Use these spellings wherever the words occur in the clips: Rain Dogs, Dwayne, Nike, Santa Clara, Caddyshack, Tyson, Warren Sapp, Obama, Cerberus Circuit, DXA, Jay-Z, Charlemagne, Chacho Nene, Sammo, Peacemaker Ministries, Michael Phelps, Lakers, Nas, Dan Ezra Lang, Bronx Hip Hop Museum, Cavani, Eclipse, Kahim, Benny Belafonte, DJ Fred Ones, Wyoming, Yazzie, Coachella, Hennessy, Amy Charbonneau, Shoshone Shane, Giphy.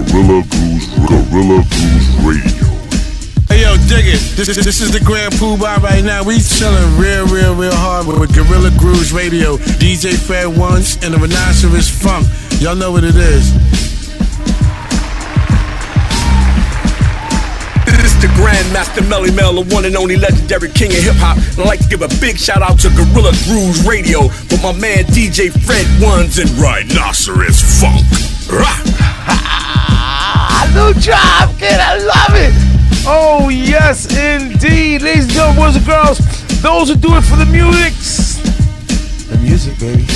Guerrilla Grooves Radio. Hey yo, dig it. This is the Grand Pooh Bah right now. We chilling real hard with Guerrilla Grooves Radio, DJ Fred Ones, and the Rhinoceros Funk. Y'all know what it is. The Grandmaster Melly Mel, the one and only legendary king of hip-hop. I'd like to give a big shout-out to Guerrilla Grooves Radio with my man DJ Fred Ones and Rhinoceros Funk. New job, kid. I love it. Oh, yes, indeed. Ladies and gentlemen, boys and girls, those who do it for the music. The music, baby.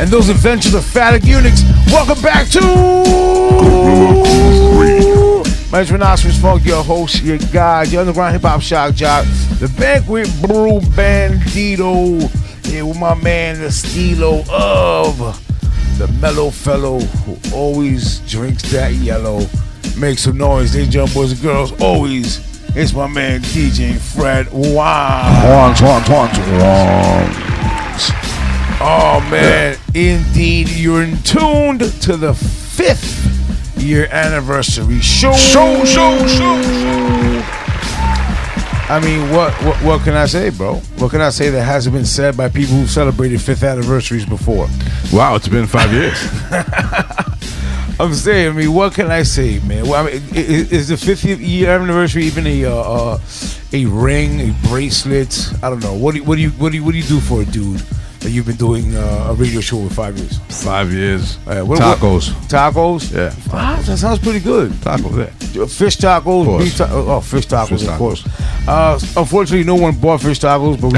And those adventures of phallic eunuchs. Welcome back to Guerrilla Grooves Radio. My name is Rhinoceros Funk, your host, your guide, your underground hip-hop shock jock, the Banquet Brew Bandito, here with my man, the Steelo of the mellow fellow who always drinks that yellow. Make some noise, they jump boys and girls, always. It's my man, DJ Fred Wands. Oh, man, indeed, you're in tuned to the 5th. Year anniversary show. I mean, what can I say, bro? What can I say that hasn't been said by people who celebrated 5th anniversaries before? Wow, it's been 5 years. I'm saying, I mean, what can I say, man? Well, I mean, is the 50th year anniversary even a ring, a bracelet? I don't know. What do you do for a dude? That you've been doing a radio show for 5 years. 5 years. Tacos. Tacos? Yeah. Wow, tacos. That sounds pretty good. Tacos, yeah. Fish tacos. Fish tacos, of course. Unfortunately, no one bought fish tacos, but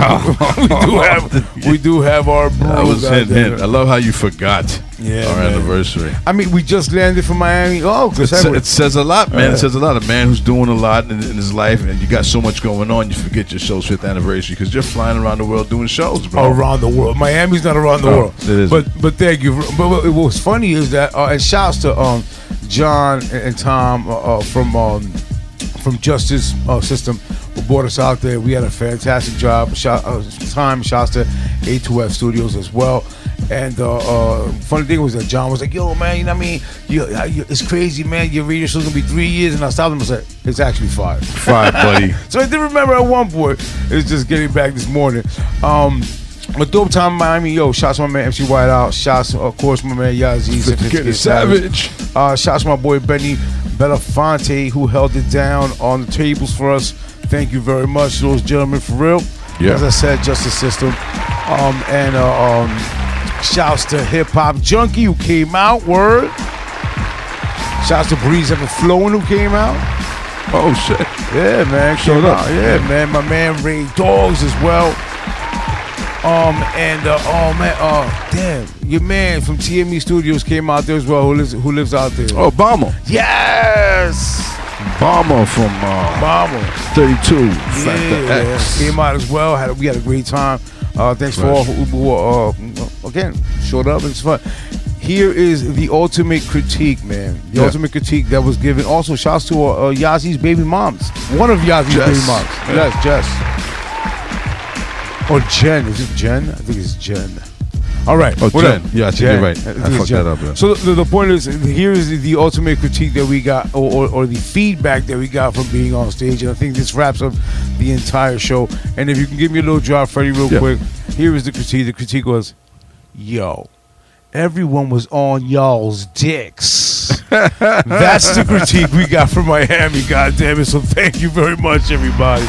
we do have our brews. That was hint. I love how you forgot. Yeah, our anniversary. I mean, we just landed from Miami. Oh, it says a lot, man. Yeah. It says a lot. A man who's doing a lot in his life, and you got so much going on, you forget your show's 5th anniversary because you're flying around the world doing shows, bro. Around the world. Miami's not around the world. It is. But thank you. But what's funny is that, and shouts to John and Tom from Justice System who brought us out there. We had a fantastic job. Shouts to A2F Studios as well. And funny thing was that John was like, yo, man, you know what I mean? It's crazy, man. Your radio show's going to be 3 years. And I stopped him and said, it's actually 5. 5, buddy. So I did remember at one point. It was just getting back this morning. A dope time in Miami. Yo, shouts to my man MC Whiteout. Shouts, of course, my man Yazzie. Savage. Shouts to my boy Benny Belafonte, who held it down on the tables for us. Thank you very much, those gentlemen, for real. Yeah. As I said, Justice System. Shouts to Hip Hop Junkie who came out, word. Shouts to Breeze Ever Flowing who came out. Oh shit. Yeah, man. Showed up. Yeah, man. My man Rain Dogs as well. Your man from TME Studios came out there as well, who lives out there. Oh, Bomber. Yes. Bomber from Bomber 32. Yeah, X. Came out as well. We had a great time. Thanks for all who again showed up. It's fun. Here is the ultimate critique, man. The ultimate critique that was given. Also, shouts to Yazzie's baby moms. One of Yazzie's baby moms. Yeah. Yes, Jess. Or Jen. Is it Jen? I think it's Jen. All right. Oh, Jen. Yeah, I think you're right. I fucked that up. Yeah. So the point is, here is the ultimate critique that we got, or the feedback that we got from being on stage. And I think this wraps up the entire show. And if you can give me a little drop, Freddie, real quick. Here is the critique. The critique was, yo, everyone was on y'all's dicks. That's the critique we got from Miami, God damn it. So thank you very much, everybody.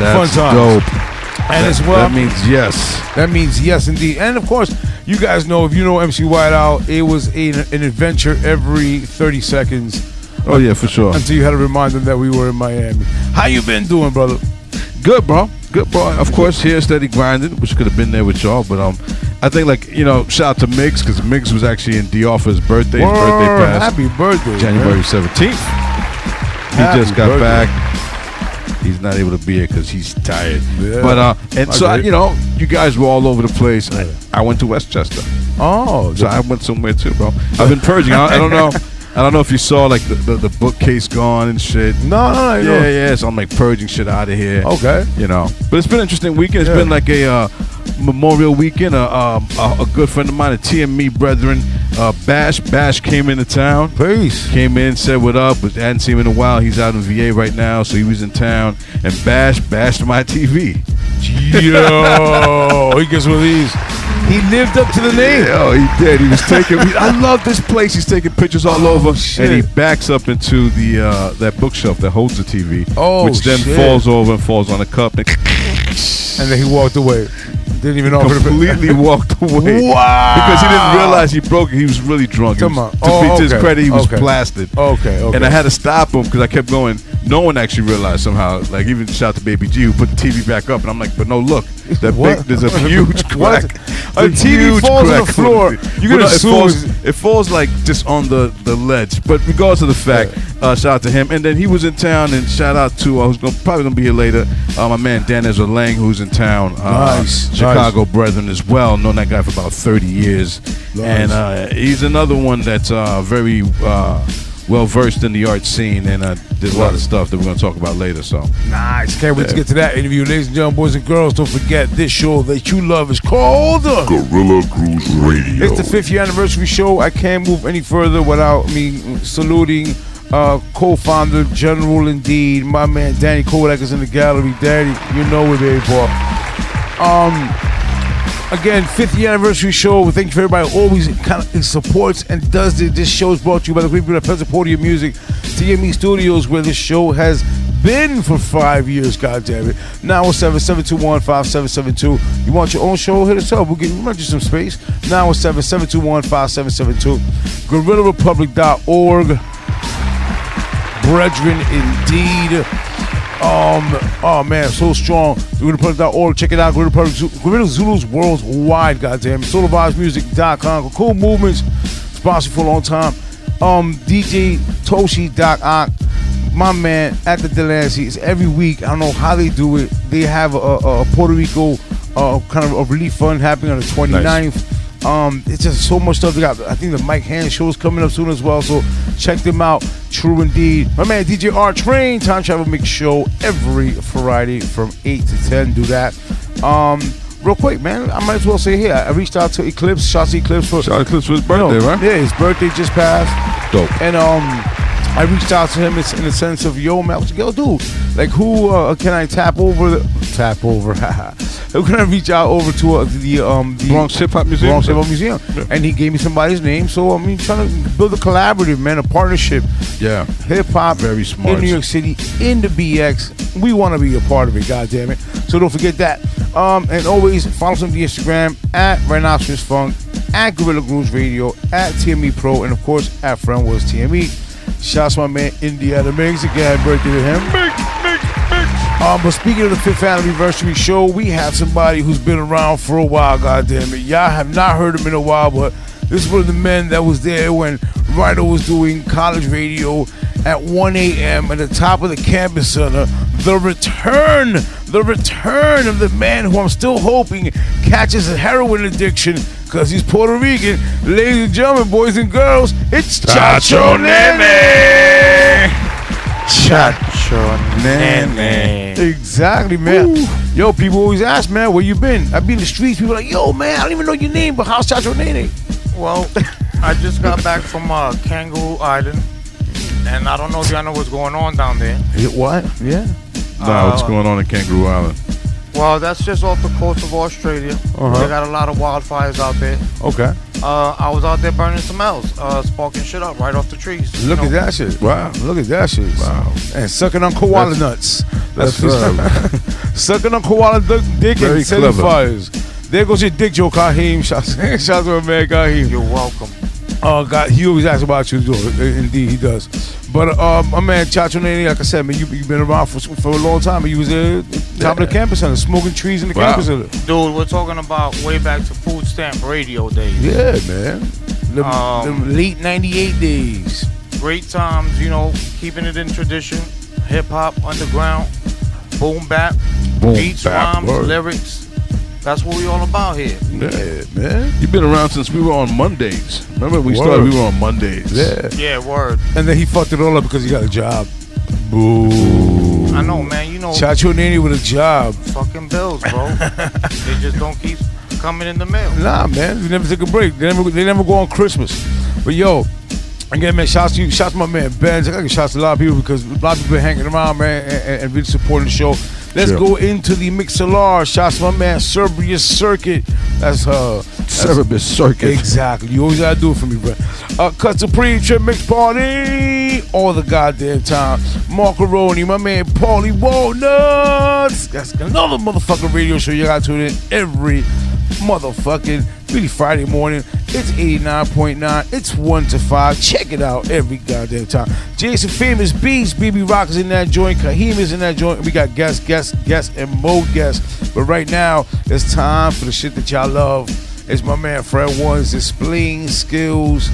That's fun times. Dope. And as well, that means yes. That means yes, indeed. And of course, you guys know, if you know MC Whiteout, it was an adventure every 30 seconds. Oh yeah, for sure. Until you had to remind them that we were in Miami. How you been doing, brother? Good, bro. Of course, here steady grinding. Wish could have been there with y'all, but I think, like, you know, shout out to Migs, because Migs was actually in DR for his birthday. Word. His birthday passed. Happy birthday, January 17th. He just got back. He's not able to be here because he's tired. Yeah. But you know, you guys were all over the place. I went to Westchester. Oh, so I went somewhere too, bro. I've been purging. I don't know. I don't know if you saw, like, the bookcase gone and shit. No. So I'm like purging shit out of here. Okay. You know, but it's been an interesting weekend. It's been like a Memorial weekend. A good friend of mine, a TME brethren, Bash came into town. Peace. Came in, said what up, but hadn't seen him in a while. He's out in VA right now, so he was in town. And Bash bashed my TV. Yo, he gets with these. He lived up to the name. Oh, he did. He was taking. I love this place. He's taking pictures all over. Shit. And he backs up into the that bookshelf that holds the TV, which then falls over and falls on a cup. And then he walked away. Didn't even offer the completely walked away. Wow. Because he didn't realize he broke it. He was really drunk. Come on. To his credit, he was blasted. Okay. And I had to stop him because I kept going. No one actually realized somehow. Like, even shout to Baby G, who put the TV back up. And I'm like, but no, look. That big, there's a huge crack. A TV falls on the floor. You're going to assume. It falls, like, just on the ledge. But regardless of the fact, shout out to him. And then he was in town, and shout out to, probably going to be here later, my man Dan Ezra Lang, who's in town. Nice. Chicago brethren as well. Known that guy for about 30 years. Nice. And he's another one that's very well-versed in the art scene. And there's a lot of stuff that we're going to talk about later. So nice. Can't wait to get to that interview. Ladies and gentlemen, boys and girls, don't forget this show that you love is called Guerrilla Grooves Radio. It's the 5th-year anniversary show. I can't move any further without me saluting co-founder, General Indeed. My man Danny Kodak is in the gallery. Daddy, you know it, baby boy. Again, 5th-year anniversary show. Thank you for everybody always kind of supports and does this. This show is brought to you by the great people that support your music, TME Studios, where this show has been for 5 years, goddammit. 917-721-5772. You want your own show? Hit us up. We'll run you some space. 917-721-5772. GuerrillaRepublic.org. Brethren, indeed. Oh man, so strong. GuerrillaRepublic.org. Check it out. Guerrilla Zulu's worldwide, goddammit. solarboxmusic.com. Cool movements. Sponsored for a long time. DJ Toshi Doc Ock, my man at the Delancey. It's every week. I don't know how they do it. They have a Puerto Rico kind of a relief fund happening on the 29th. Nice. It's just so much stuff they got. I think the Mike Hand show is coming up soon as well. So check them out. True indeed. My man DJ R Train, Time Travel Mix Show every Friday from 8 to 10. Do that. Real quick, man, I might as well say here. I reached out to Eclipse. Shout out to Eclipse for his birthday, right? Yeah, his birthday just passed. Dope. And I reached out to him in the sense of, yo, man, what you gonna do? Like, who can I tap over? Tap over? Who can I reach out over to the Bronx Hip Hop Museum? Bronx Hip Hop Museum. Yeah. And he gave me somebody's name, so I mean, trying to build a collaborative, man, a partnership. Yeah. Hip hop, very smart in New York City, in the BX. We want to be a part of it, goddammit. So don't forget that. And always follow us on the Instagram at Rhinoceros Funk, at Guerrilla Grooves Radio, at TME Pro, and of course at Friend Was TME. Shouts to my man Indiana Migs. Again, happy birthday to him. Migs. But speaking of the 5th anniversary show, we have somebody who's been around for a while, goddammit. Y'all have not heard him in a while, but this is one of the men that was there when Rhino was doing college radio at 1 a.m. at the top of the campus center. The return of the man who I'm still hoping catches a heroin addiction because he's Puerto Rican. Ladies and gentlemen, boys and girls, it's Chacho Nene. Chacho Nene. Exactly, man. Ooh. Yo, people always ask, man, where you been? I be in the streets. People are like, yo, man, I don't even know your name, but how's Chacho Nene? Well, I just got back from Kangaroo Island. And I don't know if y'all know what's going on down there. What? Yeah. Nah, what's going on in Kangaroo Island? Well, that's just off the coast of Australia. They got a lot of wildfires out there. Okay. I was out there burning some L's, sparking shit up right off the trees. Look at that shit. Wow. Look at that shit. Wow. And sucking on koala nuts. That's sucking on koala dick and setting fires. There goes your dick joke, Kahim. Shout out to my man, Kahim. You're welcome. Oh, God, he always asks about you, indeed, he does. But my man, Chacho Nene, like I said, man, you've been around for a long time. You was there at the top of the campus center, smoking trees in the campus center. Dude, we're talking about way back to food stamp radio days. Yeah, man. Them late 98 days. Great times, you know, keeping it in tradition, hip-hop, underground, boom bap, beats, rhymes, lyrics. That's what we all about here. Yeah, man. You've been around since we were on Mondays. Remember we started, we were on Mondays. Yeah, word. And then he fucked it all up because he got a job. Boo. I know, man. You know, Chacho Nene with a job. Fucking bills, bro. They just don't keep coming in the mail. Nah, man, we never take a break. They never go on Christmas. But yo, again, man, shouts to you. Shouts to my man Benz. I got shouts to a lot of people because a lot of people hanging around, man, and been supporting the show. Let's go into the Mixlr. Shouts to my man Cerberus Circuit. That's Cerberus Circuit. Exactly. You always gotta do it for me, bro. Custom pre-trip mix party all the goddamn time. Macaroni, my man Paulie Walnuts. That's another motherfucking radio show you gotta tune in every motherfucking really Friday morning. It's 89.9. It's 1 to 5. Check it out every goddamn time. Jason Famous Beats, BB Rock is in that joint. Kahim is in that joint. We got guests, and more guests. But right now, it's time for the shit that y'all love. It's my man Fred Ones displaying skills.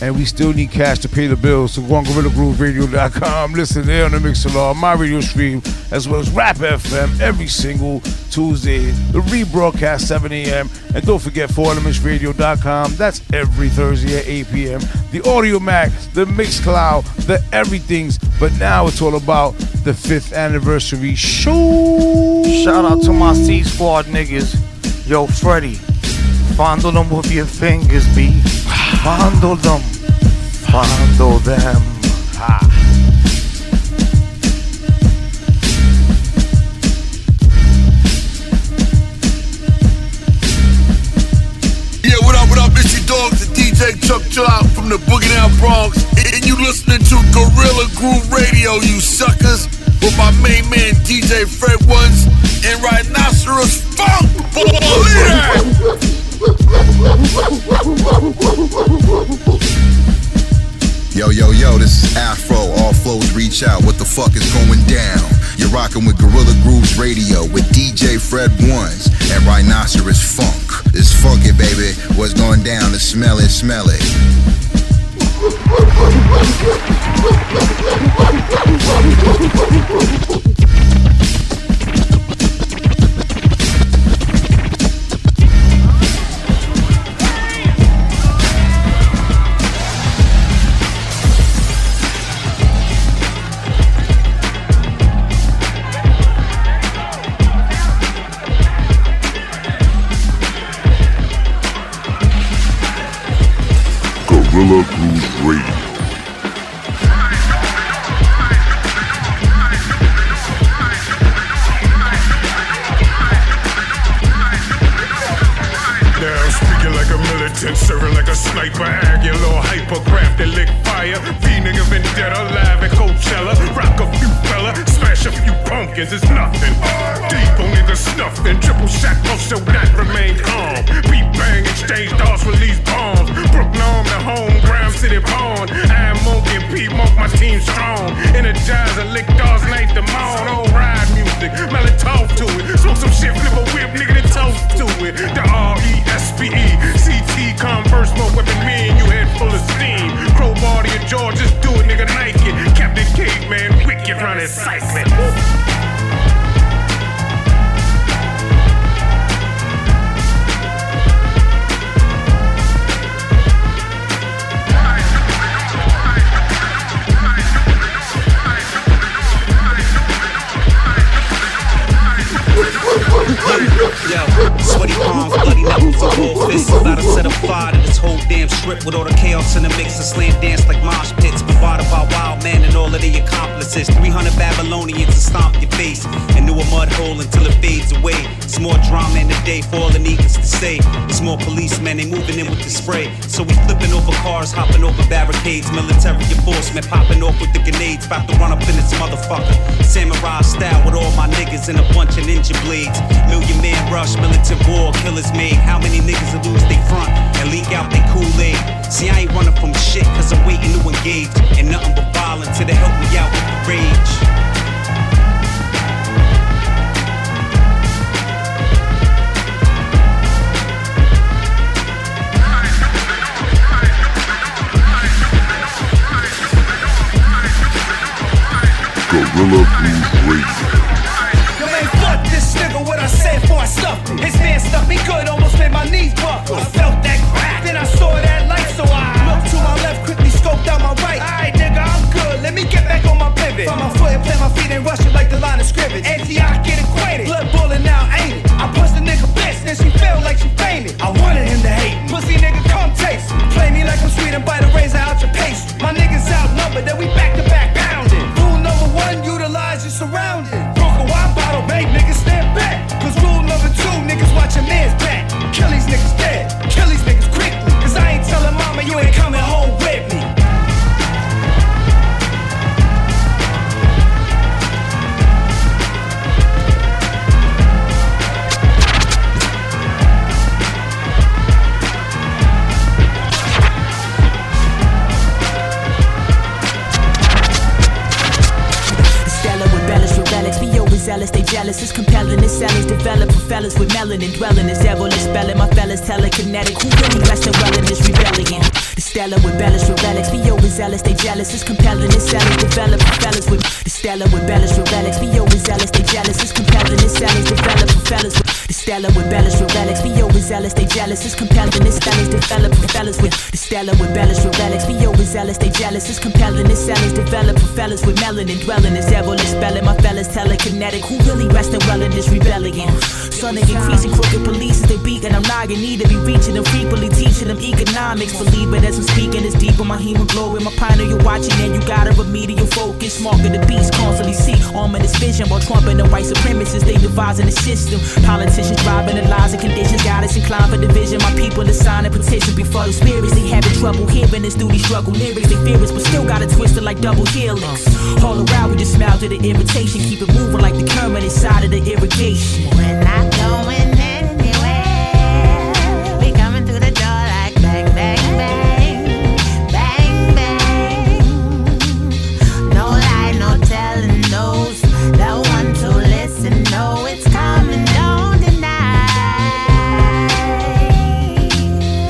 And we still need cash to pay the bills. So go on GuerrillaGrooveRadio.com. Listen there on the Mixlr, my radio stream, as well as Rap FM every single Tuesday. The rebroadcast 7 a.m. And don't forget 4elementsradio.com. That's every Thursday at 8 p.m. The Audio Mac, the Mixcloud, the everythings. But now it's all about the 5th anniversary show. Shout out to my C Squad niggas. Yo, Freddy, fondle them with your fingers, B. Fondle them, fondle them. Ha. Yeah, what up, it's your dog, the DJ Chuck Chill Out from the Boogie Down Bronx. And you listening to Guerrilla Groove Radio, you suckers, with my main man DJ Fred Ones and Rhinoceros Funk. Believe it! Yo, yo, yo, this is Afro, all flows reach out, what the fuck is going down? You're rocking with Guerrilla Grooves Radio with DJ Fred Ones and Rhinoceros Funk. It's funky, baby, what's going down, to smell it, smell it. Guerrilla Grooves Radio. Now speaking like a militant, serving like a sniper, agular, hypercraft that lick fire, feeding a vendetta, live at Coachella, rock a few fella, smash a few pumpkins, it's nothing. Deep on niggas snuffed and triple shot, most of that remain calm. Beat bang, exchange dolls, release bombs. Brooknorm, the home, Grime City Pond. I am Monk and P-Monk, my team strong. Energizer, lick dolls, night the morn. Old ride music, melatonin to it. Smoke some shit, flip a whip, nigga, then toast to it. The R-E-S-P-E, C-T, Converse, more weapon, me and you head full of steam. Crowbar to your jaw, just do it, nigga, Nike. Captain Caveman, wicked, round and cycling. Yo, sweaty palms, bloody knuckles, a whole fist. About a set of fire to this whole damn strip with all the chaos in the mix. A slam dance like mosh pits, provided by Wild Man and all of the accomplices. 300 Babylonians to stomp your face into a mud hole until it fades away. It's more drama in the day for all the needless to say. It's more policemen, they moving in with the spray. So we flipping over cars, hopping over barricades. Military enforcement popping off with the grenades. About to run up in this motherfucker. Samurai style with all my niggas and a bunch of ninja blades. Million man rush, militant war, killers made. How many niggas will lose they front and leak out they Kool-Aid? See, I ain't running from shit, cause I'm waiting to engage. And nothing but violence to help me out with the rage. Guerrilla Grooves Radio. What I said before I stuffed it. His man stuffed me good, almost made my knees buckle. I felt that crack, then I saw that light. So I looked to my left, quickly scoped out my right. Alright nigga, I'm good, let me get back on my pivot. Find my foot and plant my feet and rush it like the line of scrimmage. Antioch, get acquainted, blood boiling now, ain't it? I punched the nigga bitch, then she felt like she fellas with melanin dwelling. This devil is spelling my fellas telekinetic. Who really resting well in this rebellion? The Stella with bellish with relics. We overzealous, they jealous. It's compelling, it's selling. Develop for fellas with the Stella with bellish with relics. We overzealous, they jealous. It's compelling, it's selling. Develop for fellas with the Stella with bellish with relics. We overzealous, they jealous. It's compelling, it's selling. Develop for fellas with the Stella with bellish with relics. We overzealous, they jealous. It's compelling, it's selling. Develop for fellas with melanin dwelling. This devil is spelling my fellas telekinetic. Who really resting well in this rebellion? Sonic increasing, crooked police as they beat, and I'm noggin. Need to be reaching them frequently, teaching them economics. Believe it as I'm speaking, it's deep in my hemoglobin. My pioneer, you're watching, and you got a remedial focus. Marking the beast, constantly see ominous vision. While trumping the white supremacists, they devising the system. Politicians driving the lies and conditions, got us inclined for division. My people are signing petitions before the spirits. They having trouble hearing this through these struggle lyrics. They fear us, but still got it twisted like double helix. All around, we just smile to the irritation. Keep it moving like the current inside of the irrigation. We're not going anywhere. We coming through the door like bang, bang, bang, bang, bang. No lie, no telling those that want to listen. No, it's coming, don't deny.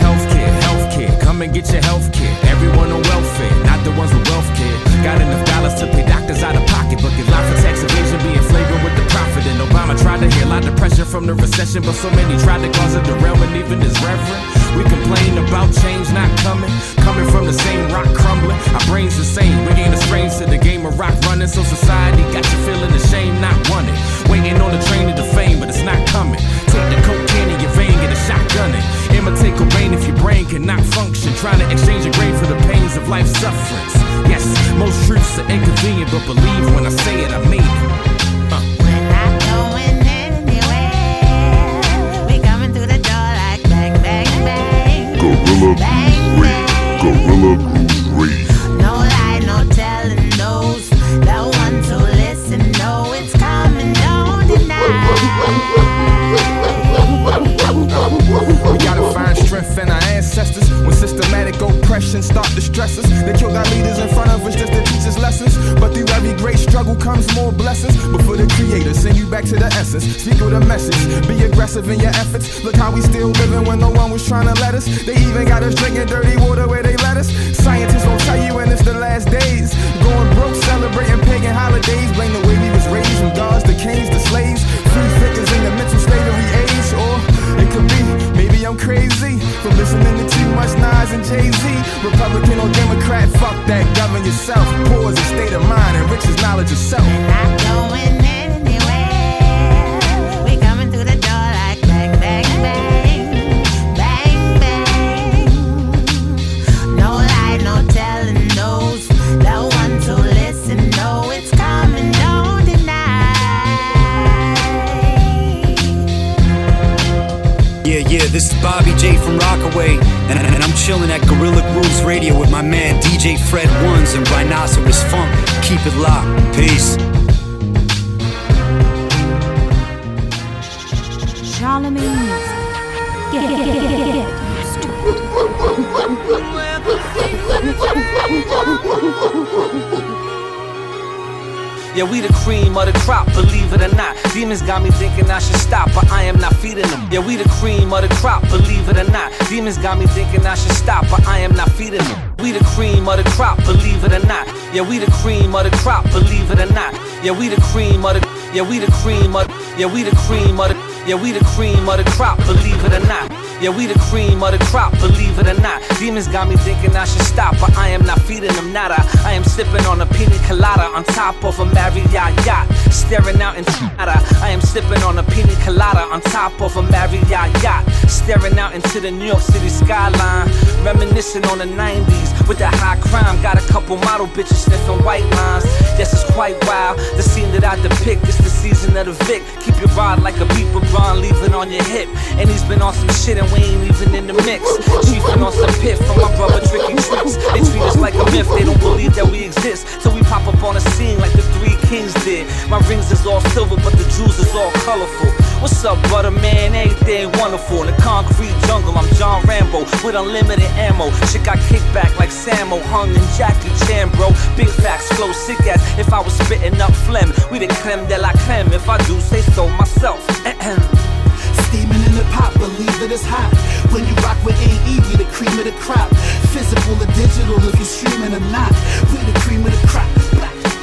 Healthcare, healthcare, come and get your healthcare. Everyone on welfare, not the ones with wealth care. Got enough dollars to pay doctors out of pocket, but get lots of tax evasion being flavored with the profit. And Obama tried to heal out the pressure from the recession, but so many tried to cause a derailment, even as reverend. We complain about change not coming, coming from the same rock crumbling. Our brains the same, we ain't a strange to the game of rock running. So society got you feeling ashamed, not running. Waiting on the train of the fame, but it's not coming. Take the cocaine in your vein, get a shotgun it. Imitate Cobain if your brain cannot function. Trying to exchange your grade for the pains of life's sufferance. Yes, most truths are inconvenient, but believe when I say it, I mean it. We're not going anywhere. We coming through the door like bang, bang, bang. Guerrilla Grooves Radio. Guerrilla Grooves Radio. No lie, no telling those that want to listen. No, it's coming, don't deny. We gotta find strength in our ancestors. When systematic oppression start to stress us, they killed our leaders in front of us just to teach us lessons. But through every great struggle comes more blessings. But for the creator, send you back to the essence. Speak with a message, be aggressive in your efforts. Look how we still living when no one was trying to let us. They even got us drinking dirty water where they let us. Scientists won't tell you, and it's the last days. Going broke, celebrating pagan holidays. Blame the way we was raised, from gods to kings to slaves. Free thinkers in the mental slavery age. Or it could be, maybe I'm crazy for listening to too much Nas and Jay-Z. Republican or Democrat, fuck that, govern yourself. Poor is a state of mind and rich is knowledge of self. We're not going anywhere. We coming through the door like bang, bang, bang, bang, bang. No lie, no telling those that want to listen. No, it's coming, don't deny. Yeah, this is Bobby J from Rockaway, and I'm chilling at Guerrilla Grooves Radio with my man DJ Fred Ones and Rhinoceros Funk. Keep it locked. Peace. Charlemagne, get. Yeah, we the cream of the crop, believe it or not. Demons got me thinking I should stop, but I am not feeding them. Yeah, we the cream of the crop, believe it or not. Demons got me thinking I should stop, but I am not feeding them. We the cream of the crop, believe it or not. Yeah, we the cream of the crop, believe it or not. Yeah, we the cream of the, yeah, we the cream of the, yeah, we the cream of the, yeah, we the cream of the crop, believe it or not. Yeah, we the cream of the crop, believe it or not. Demons got me thinking I should stop, but I am not feeding them nada. I am sipping on a pina colada on top of a Marriott yacht, staring out in nada. I am sipping on a pina colada on top of a Marriott yacht, staring out into the New York City skyline, reminiscing on the 90s with that high crime. Got a couple model bitches sniffing white lines. Yes, it's quite wild. The scene that I depict is the season of the Vic. Keep your rod like a beeper. Leave it on your hip, and he's been on some shit, and we ain't even in the mix. Chiefin' on some pit from my brother Tricky Trips. They treat us like a myth, they don't believe that we exist. So we pop up on a scene like the Three Kings did. My rings is all silver, but the jewels is all colorful. What's up, brother, man? Everything wonderful. In the concrete jungle, I'm John Rambo with unlimited ammo. Shit got kicked back like Sammo, hung in Jackie Chan, bro. Big facts, flow sick ass. If I was spitting up phlegm, we the creme de la creme. If I do say so myself. hip-hop, believe that it's hot. When you rock with A.E., we the cream of the crop. Physical or digital, if you're streaming or not, we the cream of the crop.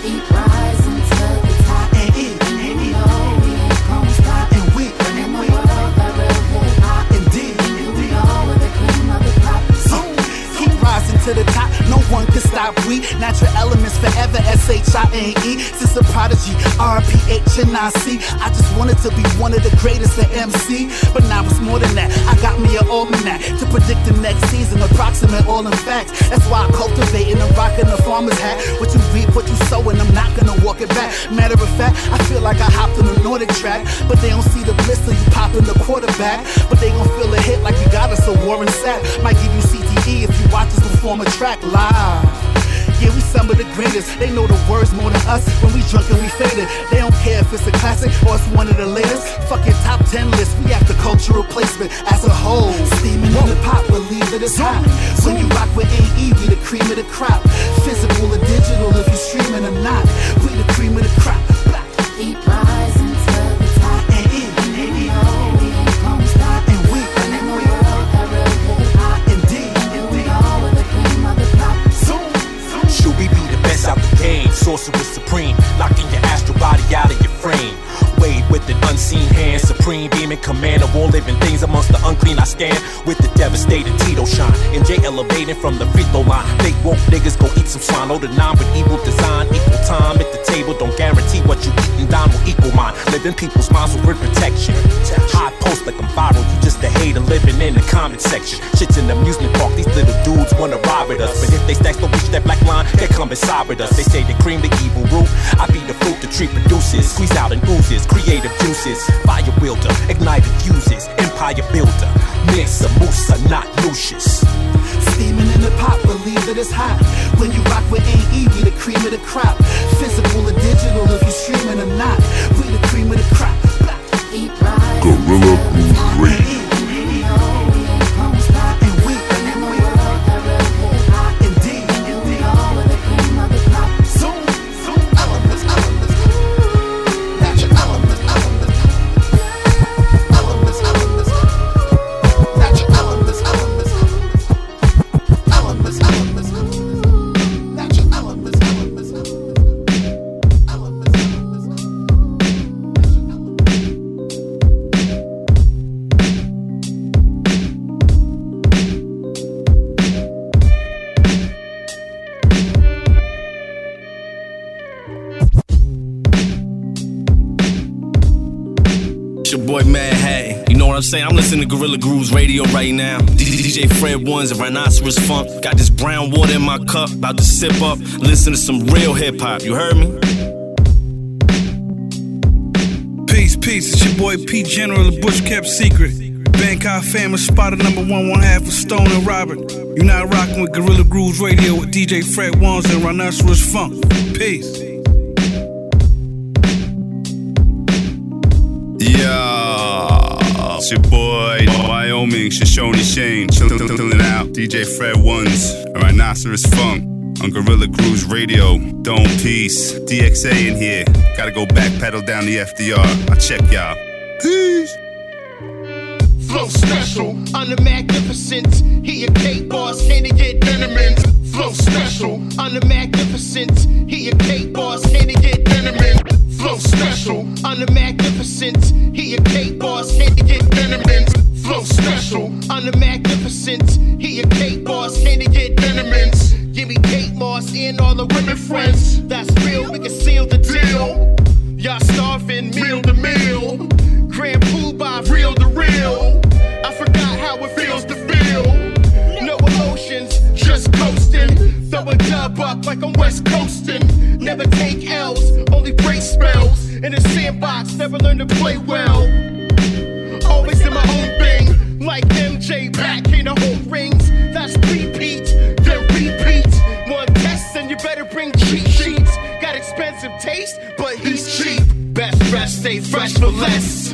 Keep rising to the top. And you know we ain't gonna stop. And we in the world that real hip-hop. Indeed, you know we're the cream of the crop. So, keep rising to the top. No one can stop we. Natural elements forever, S-H-I-N-E. Since a prodigy, R-P-H-N-I-C. I just wanted to be one of the greatest at MC. But now it's more than that. I got me an almanac to predict the next season, approximate all in facts. That's why I'm cultivating and rocking the farmer's hat. What you reap, what you sow, and I'm not gonna walk it back. Matter of fact, I feel like I hopped on a Nordic track. But they don't see the blister, you popping the quarterback. But they gon' feel a hit like you got us a Warren Sapp. Might give you CTE if you watch us perform a track live. Yeah, we some of the greatest. They know the words more than us. When we drunk and we faded, they don't care if it's a classic or it's one of the latest. Fucking top 10 list. We have the cultural placement as a whole. Steaming in the pop, believe that it's hot. When you rock with A.E., we the cream of the crop. Physical or digital, if you streaming or not, we the cream of the crop. Keep rising to the top. And you know we ain't gonna stop. And we in the world that real hip-hop. Indeed, you know we're the cream of the crop. Should we be the best out the game? Sorcerer supreme, locking your astral body out of your frame. Wade with an unseen hand, supreme demon command of all living things. Amongst the unclean I stand with the devastated Tito shine. MJ elevating from the free throw line. Fake woke niggas go eat some swine. Oh, the nine with evil design, equal time at the table. Don't guarantee what you eat and dine will equal mine. Living people's minds with protection. High post like I'm viral, you just a hater living in the comment section. Shit's in the amusement park, these little dudes wanna rob at us. But if they stack don't reach that black line, they come inside with us. They say they cream the evil root, I be the fruit the tree produces. Squeeze out and oozes. Creative juices, fire wielder, ignited fuses, empire builder, Mix a moose are not Lucius. Steaming in the pot, believe that it's hot. When you rock with A.E., we the cream of the crop. Physical or digital, if you streaming or not, we the cream of the crop. Guerrilla Grooves Radio. I'm listening to Guerrilla Grooves Radio right now. DJ Fred Ones and Rhinoceros Funk. Got this brown water in my cup, about to sip up. Listen to some real hip hop, you heard me? Peace, peace, it's your boy Pete General, the Bush kept secret. Bangkok famous, spotter number one half of Stone and Robert. You're not rocking with Guerrilla Grooves Radio with DJ Fred Ones and Rhinoceros Funk. Peace. It's your boy, Wyoming, Shoshone Shane, chillin' out. DJ Fred Ones, Rhinoceros Funk, on Guerrilla Grooves Radio. Dome Peace, DXA in here. Gotta go backpedal down the FDR. I'll check y'all. Peace. Flow Special, on the magnificence. He a K-Boss, can't he get venomins? Flow Special, on the magnificence. He a K-Boss, can't he get venomins? Flow Special, on the magnificence. He a K-Boss, can't he get venomins? Flow Special, on the magnificence. He a K-Boss, can't he get venomins? Give me Kate Moss and all the women friends. That's real, we can seal the deal. Y'all starving, meal to meal. Grand Pooh Bah, real to real. I forgot how it feels to feel. No emotions, just coasting. Throw a dub up like I'm West Coastin'. Never take L's, only break spells. In the sandbox, never learn to play well. Always in my own thing, like MJ back in the whole rings. That's repeat, then repeat. One test and you better bring cheat sheets. Got expensive taste, but he's cheap. Best fresh, stay fresh for less.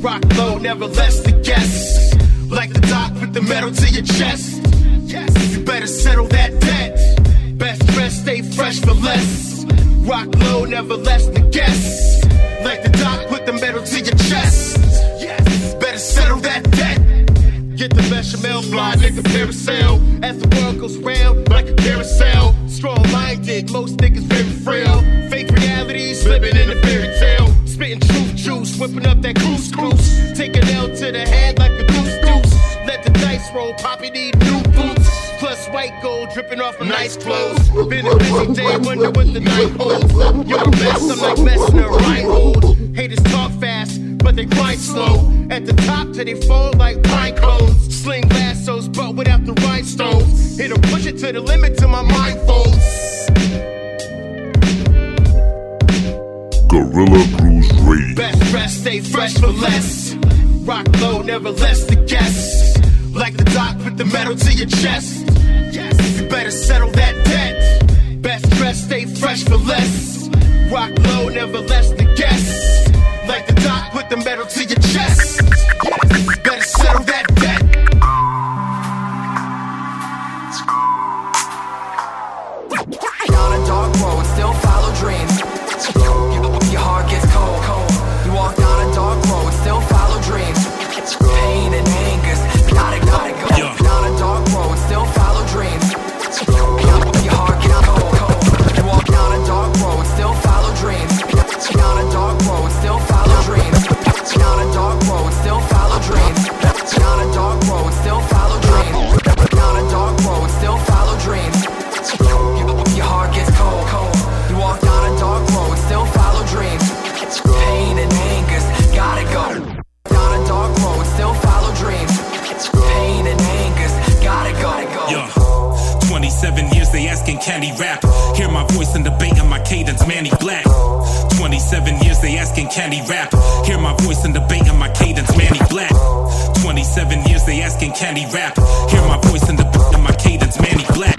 Rock low, never less to guess. Like the doc, put the metal to your chest. Yes, you better settle that debt. Best dressed, stay fresh for less. Rock low, never less to guess. Like the doc, put the metal to your chest. Yes, better settle that. real fly nigga parasail. As the world goes round like a carousel. Strong-minded, most niggas very frail. Fake realities, living in a fairy tale. Spitting truth juice, whipping up that goose. Take an L to the head like a goose. Let the dice roll, poppy need new boots. Plus white gold dripping off of nice clothes. Been a busy day, wonder what the night holds. You're a mess, I'm like messing a Reinhold. Haters talk fast, but they grind slow. At the top till they fall like pine cones. Sling lassos, but without the rhinestones. It'll push it to the limit till my mind folds. Guerrilla Grooves Radio. Best dress, stay fresh for less. Rock low, never less to guess. Like the doc, put the metal to your chest. Yes, you better settle that debt. Best dressed, stay fresh for less. Rock low, never less to guess. Like the doc, put the metal to your chest. Yes, you better settle that debt. Down a dark road, still follow dreams. Your heart gets cold, cold. You walk down a dark road, still follow dreams. Pain and anger's. Gotta go down a dark road, still follow dreams. Your heart gets cold, cold. You walk down a dark road, still follow dreams. Down a dark road, still follow dreams. Down a dark road, still follow dreams. Down a dark road, still follow dreams. Down a dark road, still follow dreams. Your heart gets cold, cold. You walk down a dark road, still follow dreams. Pain and anger's gotta go. Down a dark road, still follow dreams. Pain and anger's gotta go. Yeah. 27 years they asking can he rap. Hear my voice in debate and my cadence, Manny Black. 27 years they asking can he rap. Hear my voice in debate and my cadence, Manny Black. 27 years they asking can he rap. Hear my voice in debate and my cadence, Manny Black.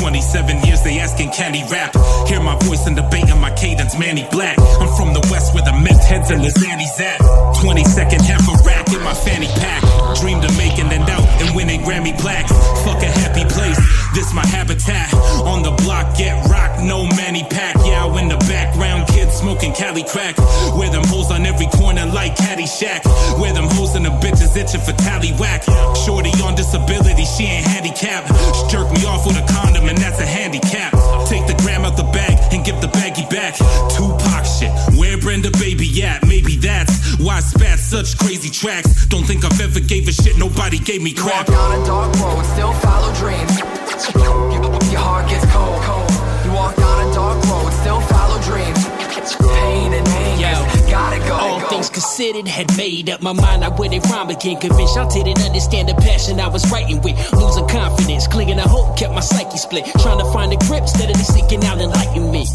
27 years they asking can he rap. Hear my voice in debate and my cadence, Manny Black. I'm from the west where the meth heads and the zannies at. 22nd half a rack in my fanny pack. Dreamed of making an out and winning Grammy Blacks. Fuck a happy place, this my habitat. On the block, get rock, no Manny Pack. Yeah, I in the background, kids smoking Cali crack. Wear them hoes on every corner like Caddyshack. Wear them hoes and the bitches itching for tallywhack. Shorty on disability, she ain't handicapped. She jerked me off with a condom and that's a handicap. Take the gram out the bag and give the baggie back. Tupac shit, where Brenda Baby at? Maybe that's why I spat such crazy tracks. Don't think I've ever gave a shit, nobody gave me crap. You walk down a dark road, still follow dreams. Your heart gets cold, cold. You walk down a dark road, still follow dreams. Pain and anger's gotta go. All things considered, had made up my mind I wouldn't rhyme again. Convinced I didn't understand the passion I was writing with. Losing confidence, clinging to hope, kept my psyche split. Trying to find a grip, steadily seeking out enlightenment.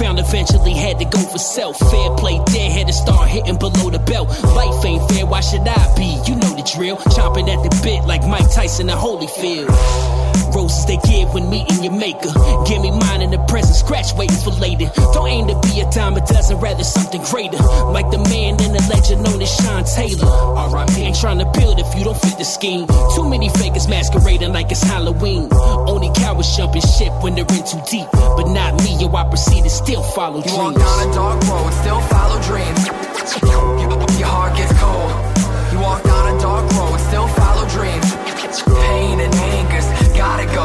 Found eventually had to go for self. Fair play, dead, had to start hitting below the belt. Life ain't fair, why should I be? You know the drill, chomping at the bit like Mike Tyson and Holyfield. Roses they give when meeting your maker. Give me mine in the present, scratch waiting for later. Don't aim to be a dime a dozen, rather something greater. Like the man in the legend known as Sean Taylor. R.I.P. Ain't trying to build if you don't fit the scheme. Too many fakers masquerading like it's Halloween. Only cowards jumping ship when they're in too deep. But not me, yo, I proceed to still follow dreams. You walk down a dark road, still follow dreams. Your heart gets cold. You walk down a dark road, still follow dreams. Pain and anger's gotta go.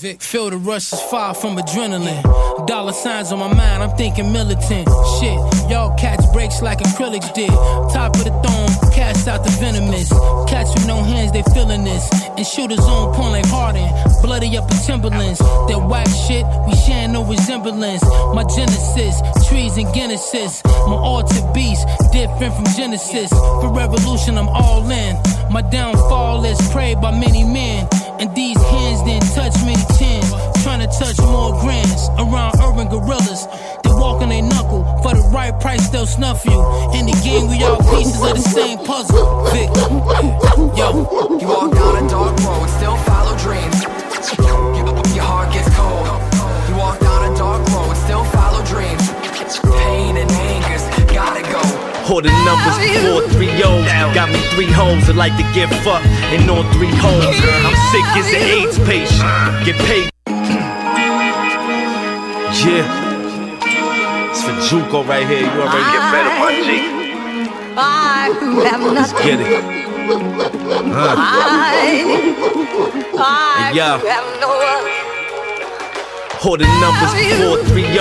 Vic, feel the rush is far from adrenaline. Dollar signs on my mind, I'm thinking militant. Shit, y'all catch breaks like acrylics did. Top of the throne, cast out the venomous. Cats with no hands, they feeling this. And shooters on point like Harden. Bloody up the Timberlands. That whack shit, we sharing no resemblance. My genesis, trees and Genesis. My altered beast, different from Genesis. For revolution, I'm all in. My downfall is prayed by many men. And these hands didn't touch many chins. Trying to touch more grands around urban gorillas. They walk on their knuckle. For the right price, they'll snuff you. In the game, we all pieces of the same puzzle. Vic. Yo. You walk down a dark road, still follow dreams. Your heart gets cold. You walk down a dark road, still follow dreams. Pain and anger's gotta go. Holding numbers before 3 O's. Got me 3 hoes that like to get fucked and on 3 hoes. I'm sick as an AIDS patient. Get paid. Yeah. It's for Juco right here. You already get better, my G. I have nothing. Let's get it. Yeah. Or the numbers before 3 0.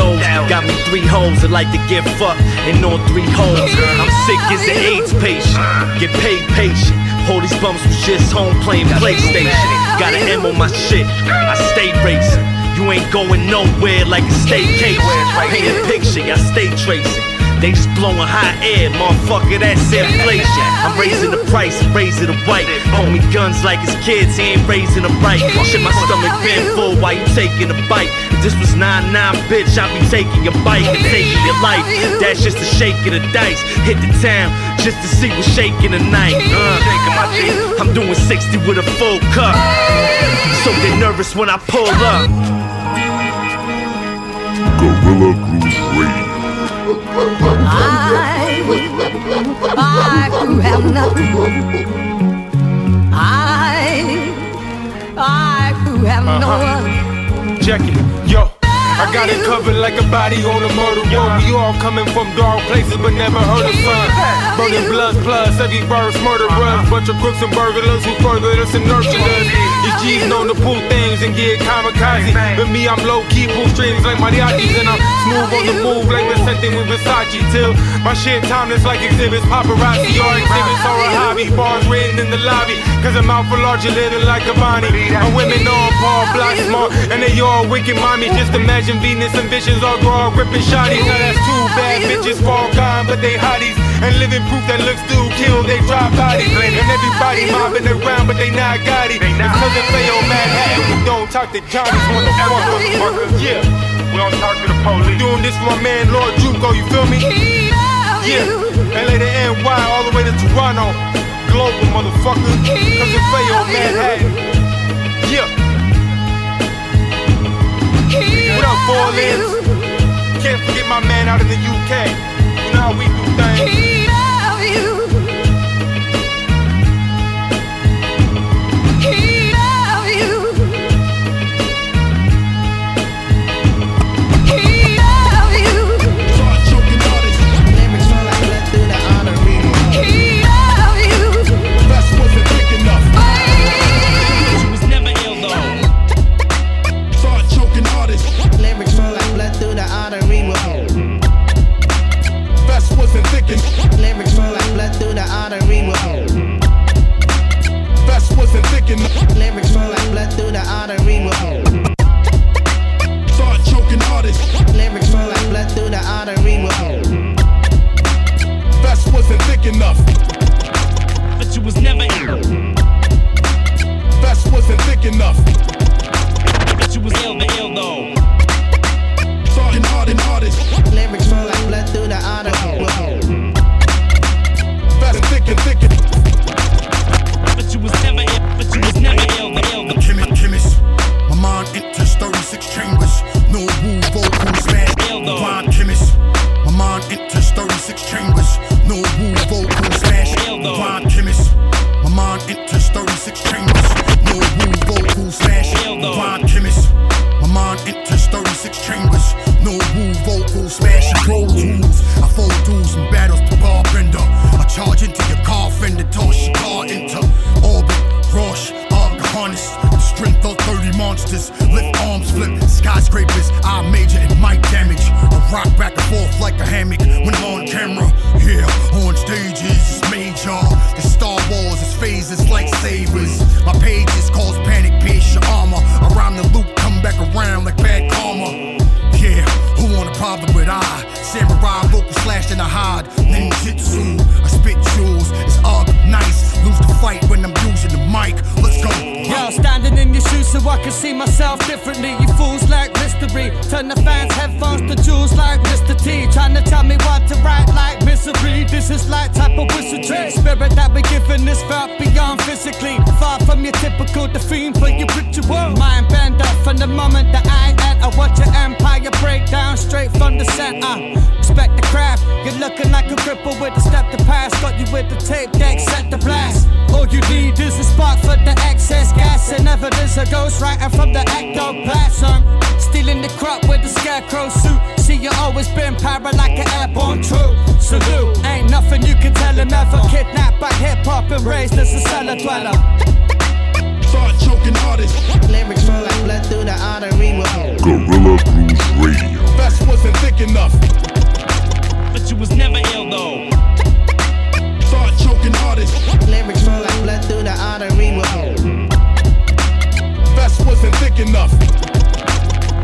Got me three hoes that like to get fucked, and on three hoes I'm sick as an AIDS patient. Get paid patient. All these bumps was just home playing PlayStation. Got an M on my shit. I stay racing. You ain't going nowhere like a staycation. Paint a picture. I stay tracing. They just blowing hot air, motherfucker, that's inflation. I'm raising the price, raising the white. Homie guns like his kids, he ain't raising them right. Shit, my stomach been full while you taking a bite. If this was 9-9, bitch, I'll be taking your bite and taking your life. That's just a shake of the dice. Hit the town just to see what's shaking tonight. I'm doing 60 with a full cup, so get nervous when I pull up. Guerrilla Grooves Radio. I who have nothing. I who have no one. Check it, yo. I got it covered like a body on a murder road. We all coming from dark places, but never heard of sun. Burning blood plus heavy verse murderers. Bunch of crooks and burglars who furthered us and nurtured us. These G's known to pull things and get kamikaze, but me, I'm low-key, pull strings like mariachis. And I'm smooth on the move like Vicente with Versace. Till my shit timeless like exhibits, paparazzi. Or exhibits are a hobby, bars written in the lobby. Cause I'm out for larger, little like Cavani. My women on Paul Block smart, and they all wicked mommy. Just imagine Venus and visions all raw, ripping shotties. Now that's too bad, bitches fall gone, but they hotties. And living proof that looks do kill, they drop bodies. And everybody mobbing around, but they not got it. It's cause they play on Manhattan, we don't talk to Johnny's motherfucker. Yeah, we don't talk to the police. Doing this for my man, Lord Juco, you feel me? Yeah, LA to NY, all the way to Toronto. Global motherfucker, cause they play on Manhattan. Yeah. What up, Four Limbs? Can't forget my man out in the UK. You know how we do things. He love you. He love you. He love you. Lyrics run like lead through the honorino. He love you. Best wasn't thick enough. Wasn't thickin'. Lyrics run like blood through the artery. Best wasn't thickin'. Lyrics run like blood through the artery. Start choking artists. Lyrics run like blood through the artery. Best wasn't thick enough. But you was never ill. Best wasn't thick enough. But you was ill though. Starting artists. Lyrics run like blood through the artery. But you was never ill, chemist. My mind enters 36 chambers, no woo vocals, man. Blind chemist. My mind enters 36 chambers, no woo vocals, man. Blind chemist. My mind enters 36 chambers, no woo vocals, man. Blind chemist. My mind enters 36 chambers, no woo vocals, smash and roll tools. I fold dudes and battles to bar bender. I charge into your car fender, toss your car into orbit, rush, harness. The strength of 30 monsters, lift arms, flip skyscrapers. I major in mic damage. I rock back and forth like a hammock when I'm on camera. Yeah, on stages, it's major. The Star Wars is phases, lightsabers. My pages cause panic, pierce your armor. I rhyme the loop, come back around like bad karma. Yeah, who want a problem with I? Samurai, local slash, and I hide. Ninjutsu, I spit jewels, it's all nice. Lose the fight when I'm using the mic. Let's go. Yo, standing in your shoes so I can see myself differently. You fools like mystery. Turn the fans' headphones to jewels like Mr. T. Trying to tell me what to write like misery. This is like type of wizardry. Spirit that we're given is felt beyond physically. Far from your typical, the fiend, but you ritual. Mind bender from the moment that I enter. Watch your empire break down straight from the center. Respect the craft. You're looking like a cripple with a step to pass. Got you with the tape deck, set the blast. All you need is a spark for the excess gas. And if evidence of ghost writing from the ectoplasm. Stealing the crop with the scarecrow suit. See, you always been paranoid like an airborne troop. Salute, ain't nothing you can tell him ever. Kidnapped by hip-hop and raised as a cellar dweller. Start choking artists. Lyrics flow like blood through the artery. Guerrilla Grooves Radio. Best wasn't thick enough, but you was never ill though. Start choking artists. Lyrics flow like blood through the artery. Best wasn't thick enough,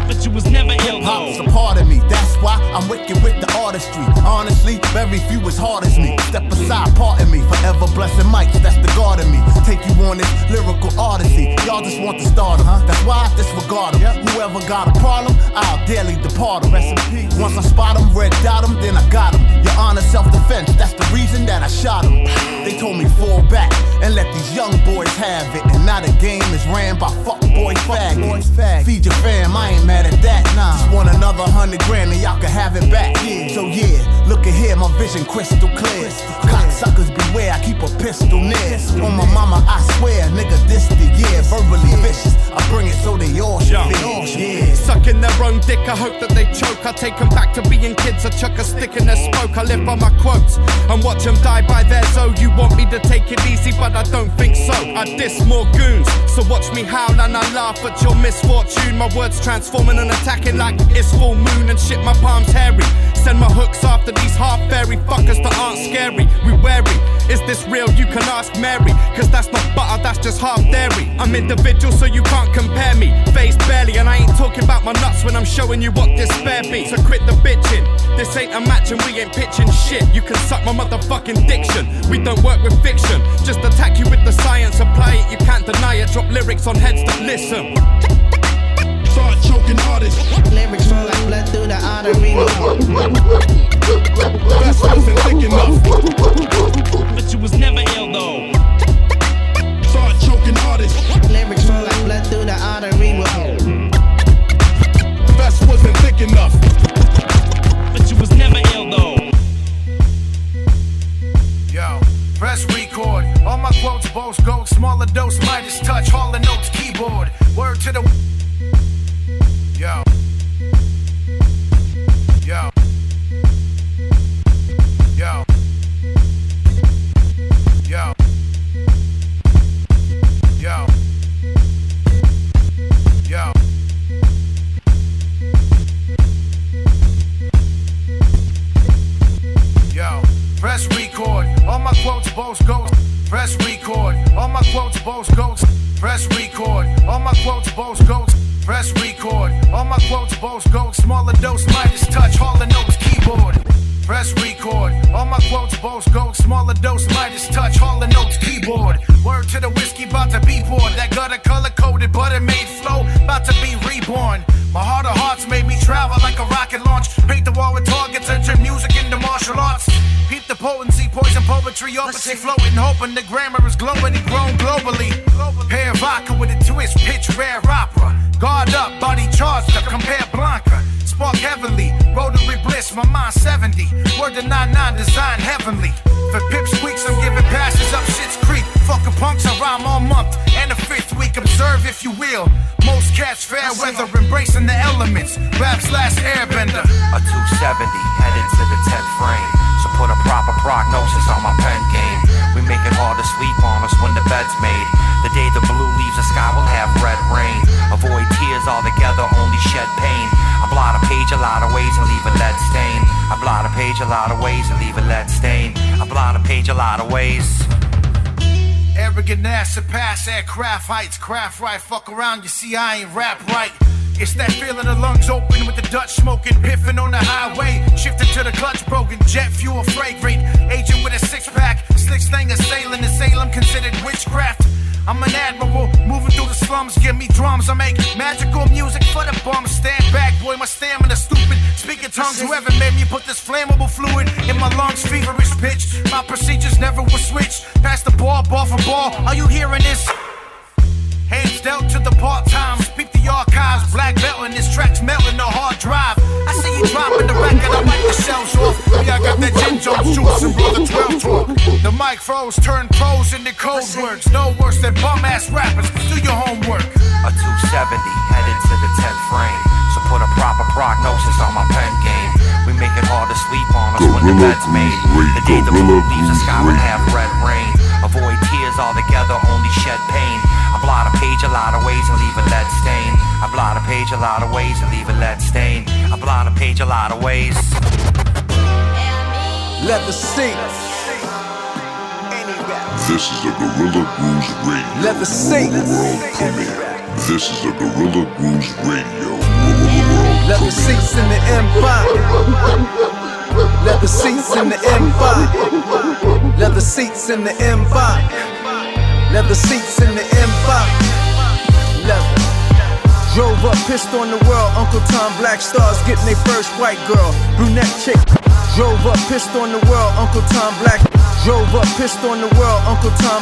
but you was never ill though. Hip-hop's a part of me, that's why I'm wicked with the artistry. Honestly, very few as hard as me. Step aside, pardon me, forever blessing mics, that's the guard of me. Take you on this lyrical odyssey. Y'all just want the stardom, that's why I disregard them. Whoever got a problem, I'll daily depart them. Once I spot them, red dot them, then I got them. Your honor, self-defense, that's the reason that I shot them. They told me fall back and let these young boys have it. And now the game is ran by fuckboy faggots. Feed your fam, I ain't mad at that, nah. Just want another 100 grand and y'all can have it back. Yeah. So yeah, look at here, my vision crystal clear. Cocksuckers beware, I keep a pistol near. On my mama, I swear, nigga, this the year. Verbally vicious, I bring it so they all should be. Sucking their own dick, I hope that they choke. I take them back to being kids, I chuck a stick in their smoke. I live by my quotes and watch them die by theirs. So you want me to take it easy, but I don't think so. I diss more goons, so watch me howl and I laugh at your misfortune. My words transform and attacking like it's full moon and shit, my palms hairy. Send my hooks after these half-fairy fuckers that aren't scary. We wary, is this real? You can ask Mary. Cause that's not butter, that's just half dairy. I'm individual so you can't compare me. Phased barely and I ain't talking about my nuts when I'm showing you what despair be. So quit the bitching, this ain't a match and we ain't pitching shit. You can suck my motherfucking diction, we don't work with fiction. Just attack you with the science, apply it, you can't deny it. Drop lyrics on heads that listen. Start choking artists. Lyrics flow like blood through the artery. Best wasn't thick enough, but you was never ill though. Start choking artists. Lyrics flow like blood through the artery. Best wasn't thick enough, but you was never ill though. Yo, press record. All my quotes, both gold. Smaller dose, Midas touch. Hall and Oates keyboard. Word to the... Yo. Yo. Yo. Yo. Yo. Yo. Yo. Press record. All my quotes, both goats. Press record. All my quotes, both goats. Press record. All my quotes, both goats. Press record. All my quotes, both gold. Smaller dose, Midas touch. Hall and Oates keyboard. Press record. All my quotes, both gold. Smaller dose, Midas touch. Hall and Oates keyboard. Word to the whiskey, about to be poured. That gutter color coded, butter made flow. About to be reborn. My heart of hearts made me travel like a rocket launch. Paint the wall with targets and turn music into martial arts. Peep the potency, poison poetry, opposite floating, hoping the grammar is glowing and grown globally. Pair vodka with a twist, pitch rare opera. Guard up, body charged up, compare Blanca. Spark heavenly, rotary bliss, my mind 70. Word to 99, design heavenly. For pipsqueaks, I'm giving passes up Shit's Creek. Fucking punks, I rhyme all month and the 5th week. Observe if you will. Most cats fair weather, embracing the elements. Rap's last airbender. A 270 headed to the 10th frame. So put a proper prognosis on my pen game. We make it hard to sleep on us when the bed's made. The day the blue leaves the sky will have red rain. Avoid tears altogether, only shed pain. I blot a page a lot of ways and leave a lead stain. I blot a page a lot of ways and leave a lead stain. I blot a page a lot of ways. Arrogant ass surpass aircraft heights. Craft right, fuck around, you see I ain't rap right. It's that feeling of lungs open with the Dutch smoking, piffing on the highway, shifting to the clutch broken, jet fuel fragrant, agent with a six-pack, slick slang assailing in Salem, considered witchcraft. I'm an admiral, moving through the slums, give me drums, I make magical music for the bums. Stand back, boy, my stamina stupid, speaking tongues, whoever made me put this flammable fluid in my lungs, feverish pitch, my procedures never will switch, pass the ball, ball for ball, are you hearing this? Hands dealt to the part-times, peep the archives, black belt and this track's melting the hard drive. I see you dropping the record, I wipe the shells off. Yeah, I got that Jim Jones juice and roll the 12 talk. The mic froze, turn pros into code words. No worse than bum-ass rappers, do your homework. that's me. The day the moon leaves the sky will have red rain. Avoid tears altogether, only shed pain. I blot a page a lot of ways and leave a lead stain. I blot a page a lot of ways and leave a lead stain. I blot a page a lot of ways. Leather seats. This is a Guerrilla Grooves Radio. Let the sing. World premiere. This is a Guerrilla Grooves Radio. Let the seats in the empire. Let the seats in the empire. Let the seats in the empire. Let the seats in the empire. Leather. Drove up, pissed on the world. Uncle Tom, Black Stars, getting their first white girl. Brunette chick. Drove up, pissed on the world. Uncle Tom, Black. Drove up, pissed on the world, Uncle Tom.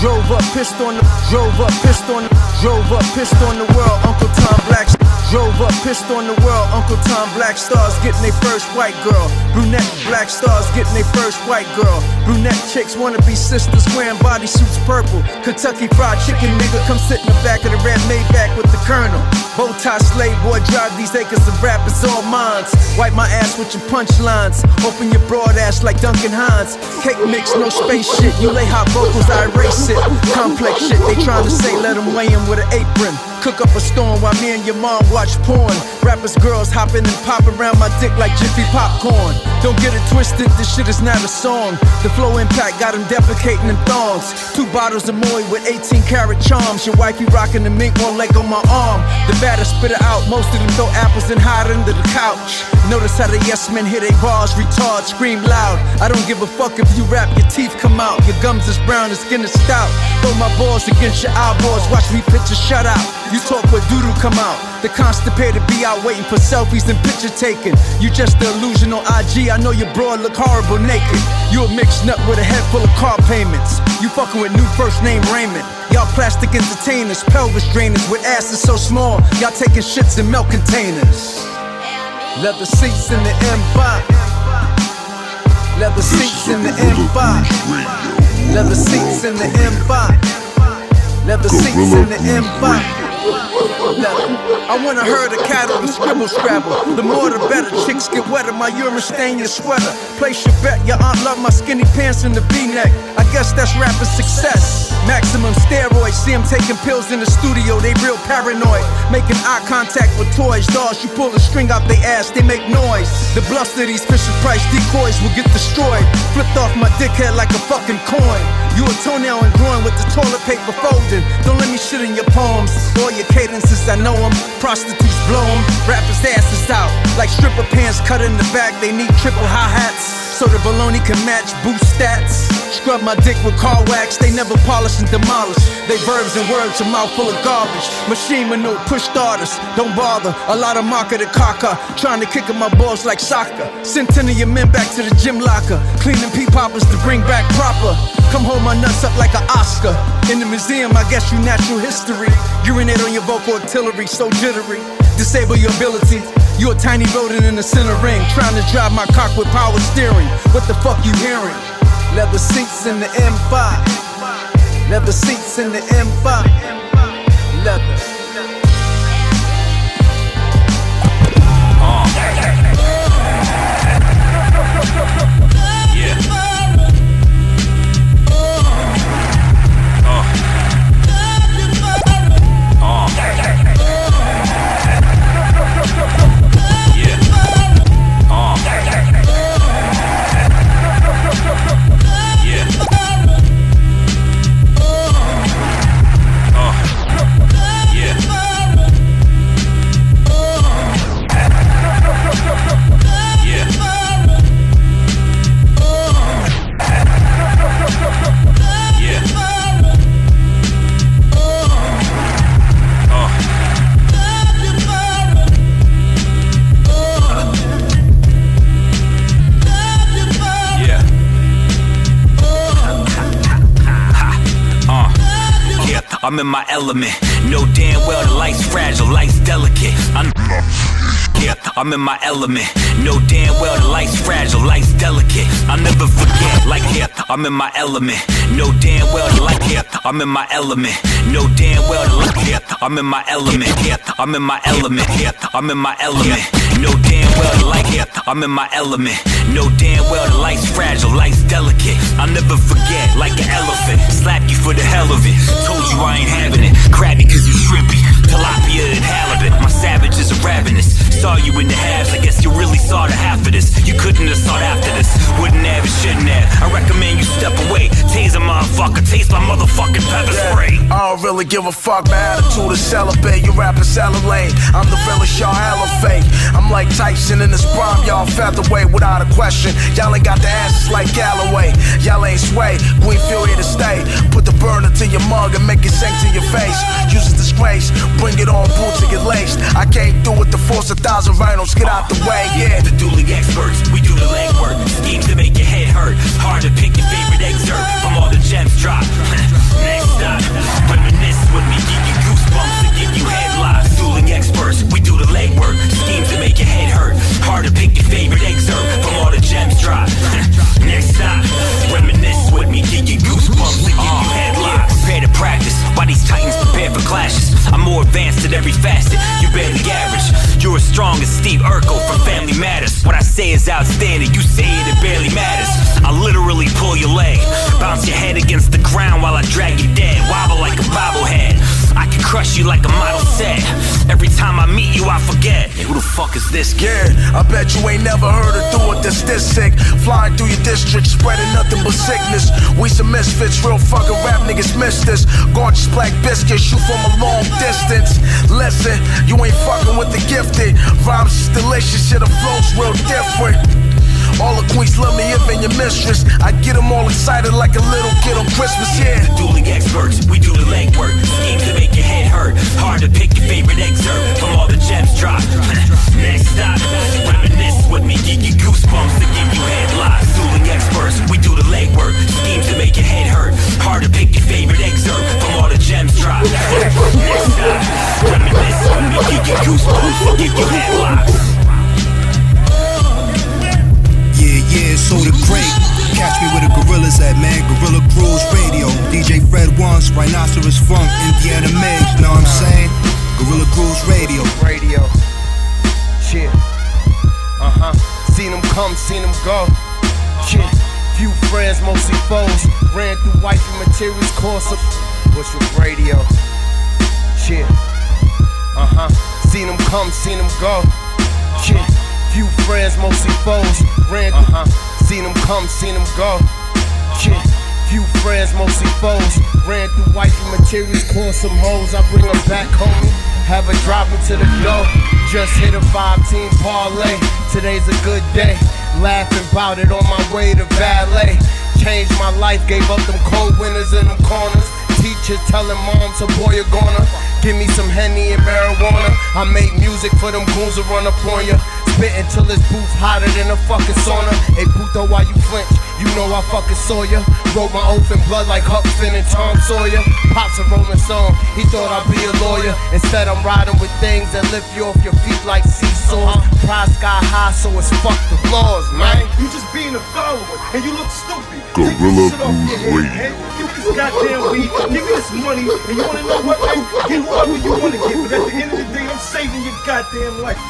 Drove up, pissed on the, drove up, pissed on the, drove up, pissed on the world, Uncle Tom Black. Drove up, pissed on the world, Uncle Tom. Black Stars getting their first white girl. Brunette Black Stars getting their first white girl. Brunette chicks wanna be sisters wearing body suits purple. Kentucky Fried Chicken nigga come sit in the back of the red Maybach with the colonel. Bow tie slave boy drive these acres of rappers all mines. Wipe my ass with your punchlines. Open your broad ass like Duncan Hines. Cake mix, no space shit. You lay hot vocals, I erase it. Complex shit, they trying to say let them weigh in with an apron. Cook up a storm while me and your mom watch porn. Rappers, girls hopping and pop around my dick like Jiffy popcorn. Don't get it twisted, this shit is not a song. The flow impact got him defecating in thongs. 2 bottles of Moy with 18 karat charms. Your wife be rocking the mink, one leg on my arm. The batter spit it out, most of them throw apples and hide under the couch. Notice how the yes men hit they bars, retard, scream loud. I don't give a fuck if you rap, your teeth come out. Your gums is brown, your skin is stout. Throw my balls against your eyeballs, watch me pitch a shutout. You talk but doodoo come out. The constipated be out waiting for selfies and picture taking. You just the illusion on IG, I know your broad look horrible naked. You a mixed nut with a head full of car payments. You fucking with new first name Raymond. Y'all plastic entertainers, pelvis drainers with asses so small. Y'all taking shits in milk containers. Leather seats in the empire. Leather seats in the empire. Leather seats in the empire. Leather seats in the empire. I wanna herd a cattle and scribble scrabble. The more the better, chicks get wetter. My urine stain your sweater. Place your bet, your aunt love my skinny pants and the v-neck. I guess that's rapid success. Maximum steroids, see them taking pills in the studio. They real paranoid, making eye contact with toys. Dolls, you pull a string out they ass, they make noise. The bluster these Fisher Price decoys will get destroyed. Flipped off my dickhead like a fucking coin. You a toenail and groin with the toilet paper folded. Don't let me shit in your poems or your cadences, I know them. Prostitutes blow them, rappers' asses out like stripper pants cut in the back. They need triple hi-hats so the baloney can match boost stats. Scrub my dick with car wax, they never polish and demolish. They verbs and words, a mouth full of garbage. Machine manure, push starters, don't bother. A lot of market at caca, trying to kick in my balls like soccer. Send 10 of your men back to the gym locker, cleaning pee poppers to bring back proper. Come hold my nuts up like an Oscar. In the museum, I guess you natural history. Urinate on your vocal artillery, so jittery. Disable your ability. You a tiny rodent in the center ring, trying to drive my cock with power steering. What the fuck you hearing? Leather seats in the empire. Leather seats in the empire. Leather. I'm in my element. Know damn well the life's fragile, life's delicate. I'm in my element. Know damn well the life's fragile, life's delicate. I'll never forget. Like here, I'm in my element. Know damn well the life here, I'm in my element. Know damn well the life here, I'm in my element. Here, I'm in my element. Here, I'm in my element. Know damn well the life here, I'm in my element. Know damn well the life's fragile, life's delicate. I'll never forget. Like an elephant, slap you for the hell of it. Told you I ain't having it. Grab me 'cause you shrimpy. Tilapia and halibut. My savages are ravenous. Saw you in the halves, I guess you really saw the half of this. You couldn't have sought after this. Wouldn't have and shouldn't have. I recommend you step away. Taser motherfucker, taste my motherfucking pepper spray. I don't really give a fuck, my attitude is celibate. You rapping salad lane, I'm the realest, y'all hella fake. I'm like Tyson in his prime, y'all featherweight without a question. Y'all ain't got the answers like Galloway. Y'all ain't sway, we ain't feel here to stay. Put the burner to your mug and make it sink to your face. Use a disgrace, bring it on, boots to get laced. I came through with the force of 1,000 rhinos, get out the way, yeah. The dueling experts, we do the legwork. Schemes to make your head hurt. Hard to pick your favorite excerpt from all the gems dropped. Next stop, reminisce with me, give you goosebumps and give you headlocks. Dueling experts, we do the legwork. Schemes to make your head hurt. Hard to pick your favorite excerpt from all the gems dropped. Next stop, reminisce with me, give you goosebumps and give you headlocks. Prepare to practice, why these titans prepare for clashes. I'm more advanced at every facet, you barely average. You're as strong as Steve Urkel from Family Matters. What I say is outstanding, you say it, it barely matters. I literally pull your leg, bounce your head against the ground while I drag you dead. Wobble like a bobblehead, I can crush you like a model set. Every time I meet you, I forget. Hey, who the fuck is this kid? Yeah, I bet you ain't never heard her do it this sick. Flying through your district, spreading nothing but sickness. We some misfits, real fucking rap niggas miss this. Gorgeous black biscuits, shoot from a long distance. Listen, you ain't fucking with the gifted. Rhymes is delicious, shit, the flow's real different. All the queens love me, even your mistress. I get them all excited like a little kid on Christmas, yeah. The dueling experts, we do the legwork. Schemes to make your head hurt. Hard to pick your favorite excerpt from all the gems dropped. Next stop, reminisce with me, give you goosebumps to give you headlocks. Dueling experts, we do the legwork. Schemes to make your head hurt. Hard to pick your favorite excerpt from all the gems dropped. Next stop, reminisce with me, give you goosebumps to give you headlocks. Yeah, so the great. Catch me where the gorillas at, man. Guerrilla Grooves Radio. DJ Fred Ones, Rhinoceros Funk, Indiana Migs. Know what I'm saying? Guerrilla Grooves Radio. Radio. Yeah. Seen them come, seen them go. Yeah. Few friends, mostly foes. Ran through wifey materials, course of. What's with radio? Yeah. Seen them come, seen them go. Yeah. Few friends, mostly foes. Ran through, seen them come, seen them go. Yeah. Few friends, mostly foes. Ran through wifey materials, caught some hoes. I bring them back, homie. Have her drop me to the floor. Just hit a 5-team parlay. Today's a good day. Laughing about it on my way to valet. Changed my life, gave up them cold winters in them corners. Teachers telling moms her boy you're gonna. Give me some Henny and marijuana. I make music for them goons to run up on ya. Until it's booth hotter than a fucking sauna. Hey, Puto, why you flinch? You know I fucking saw ya. Wrote my oath in blood like Huck Finn and Tom Sawyer. Pops a rolling song, he thought I'd be a lawyer. Instead I'm riding with things that lift you off your feet like seesaws. Pride sky high, so it's fuck the laws, man. You just being a follower, and you look stupid. Guerrilla Grooves Radio. Give me this goddamn weed, give me this money. And you wanna know what, man? Get whoever you wanna get. But at the end of the day, I'm saving your goddamn life.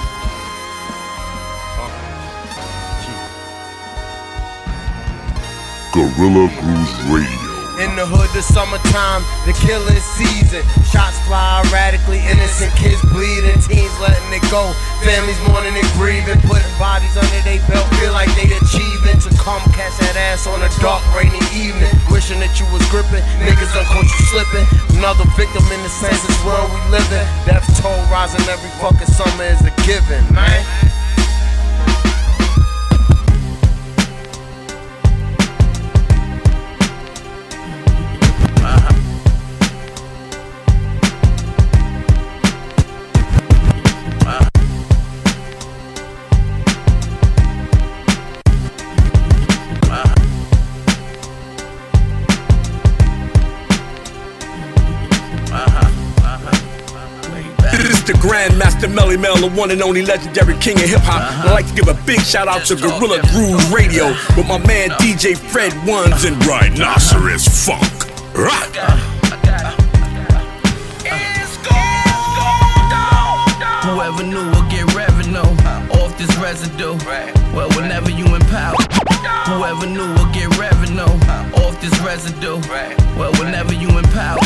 Guerrilla Grooves Radio. In the hood, the summertime, the killing season. Shots fly erratically, innocent kids bleeding. Teens letting it go, families mourning and grieving. Putting bodies under their belt, feel like they achieving. To come catch that ass on a dark, rainy evening. Wishing that you was gripping, niggas done caught you slipping. Another victim in the senseless world we living. Death toll rising every fucking summer is a given, man. Mr. Grandmaster Melly Mel, the one and only legendary king of hip hop. I'd like to give a big shout out to Guerrilla Grooves Radio with my man DJ Fred Ones and Rhinoceros Funk. Rock! Whoever knew will get revenue off this residue. Well, whenever you in power. Whoever knew will get revenue off this residue. Well, whenever you in power.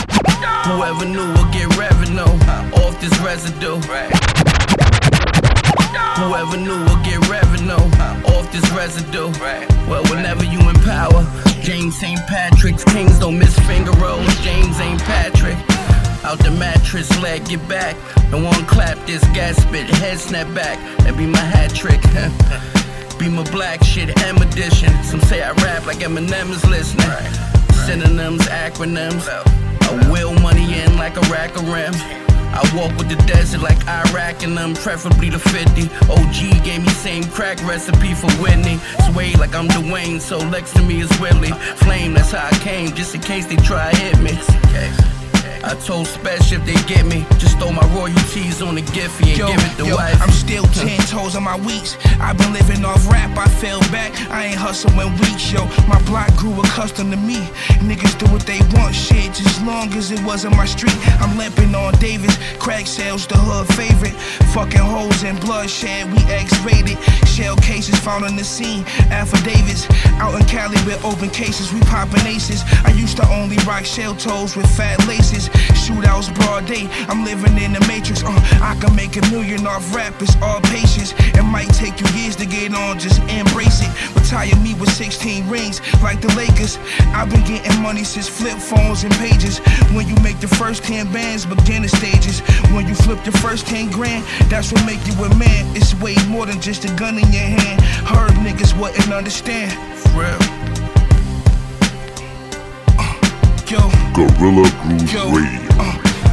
Whoever knew will get revenue off this residue. Whoever knew will get revenue off this residue. Well, whenever you in power. James St. Patrick's kings don't miss finger rolls. James ain't Patrick. Out the mattress, leg, get back. No one clap this, gas spit, head snap back. That be my hat trick. Be my black shit, M edition. Some say I rap like Eminem is listening. Synonyms, acronyms. I wheel money in like a rack of rims. I walk with the desert like Iraq and them, preferably the 50. OG gave me same crack recipe for Whitney. Sway like I'm Dwayne, so Lex to me is Willie. Flame, that's how I came, just in case they try to hit me. I told Special if they get me, just throw my royalties on the Giphy and give it the wife. I'm still 10 toes on my weeks. I've been living off rap, I fell back. I ain't hustling weeks, yo. My block grew accustomed to me. Niggas do what they want, shit, as long as it wasn't my street. I'm limping on Davis, crack sales, the hood favorite. Fucking hoes and bloodshed, we X-rated. Shell cases found on the scene, affidavits. Out in Cali with open cases, we popping aces. I used to only rock shell toes with fat laces. Shootouts broad day, I'm living in the matrix. I can make $1 million off rap, it's all patience. It might take you years to get on, just embrace it. Retire me with 16 rings, like the Lakers. I've been getting money since flip phones and pages. When you make the first 10 bands, begin the stages. When you flip the first 10 grand, that's what make you a man. It's way more than just a gun in your hand. Heard niggas wouldn't understand. For real. Yo. Guerrilla Grooves Radio.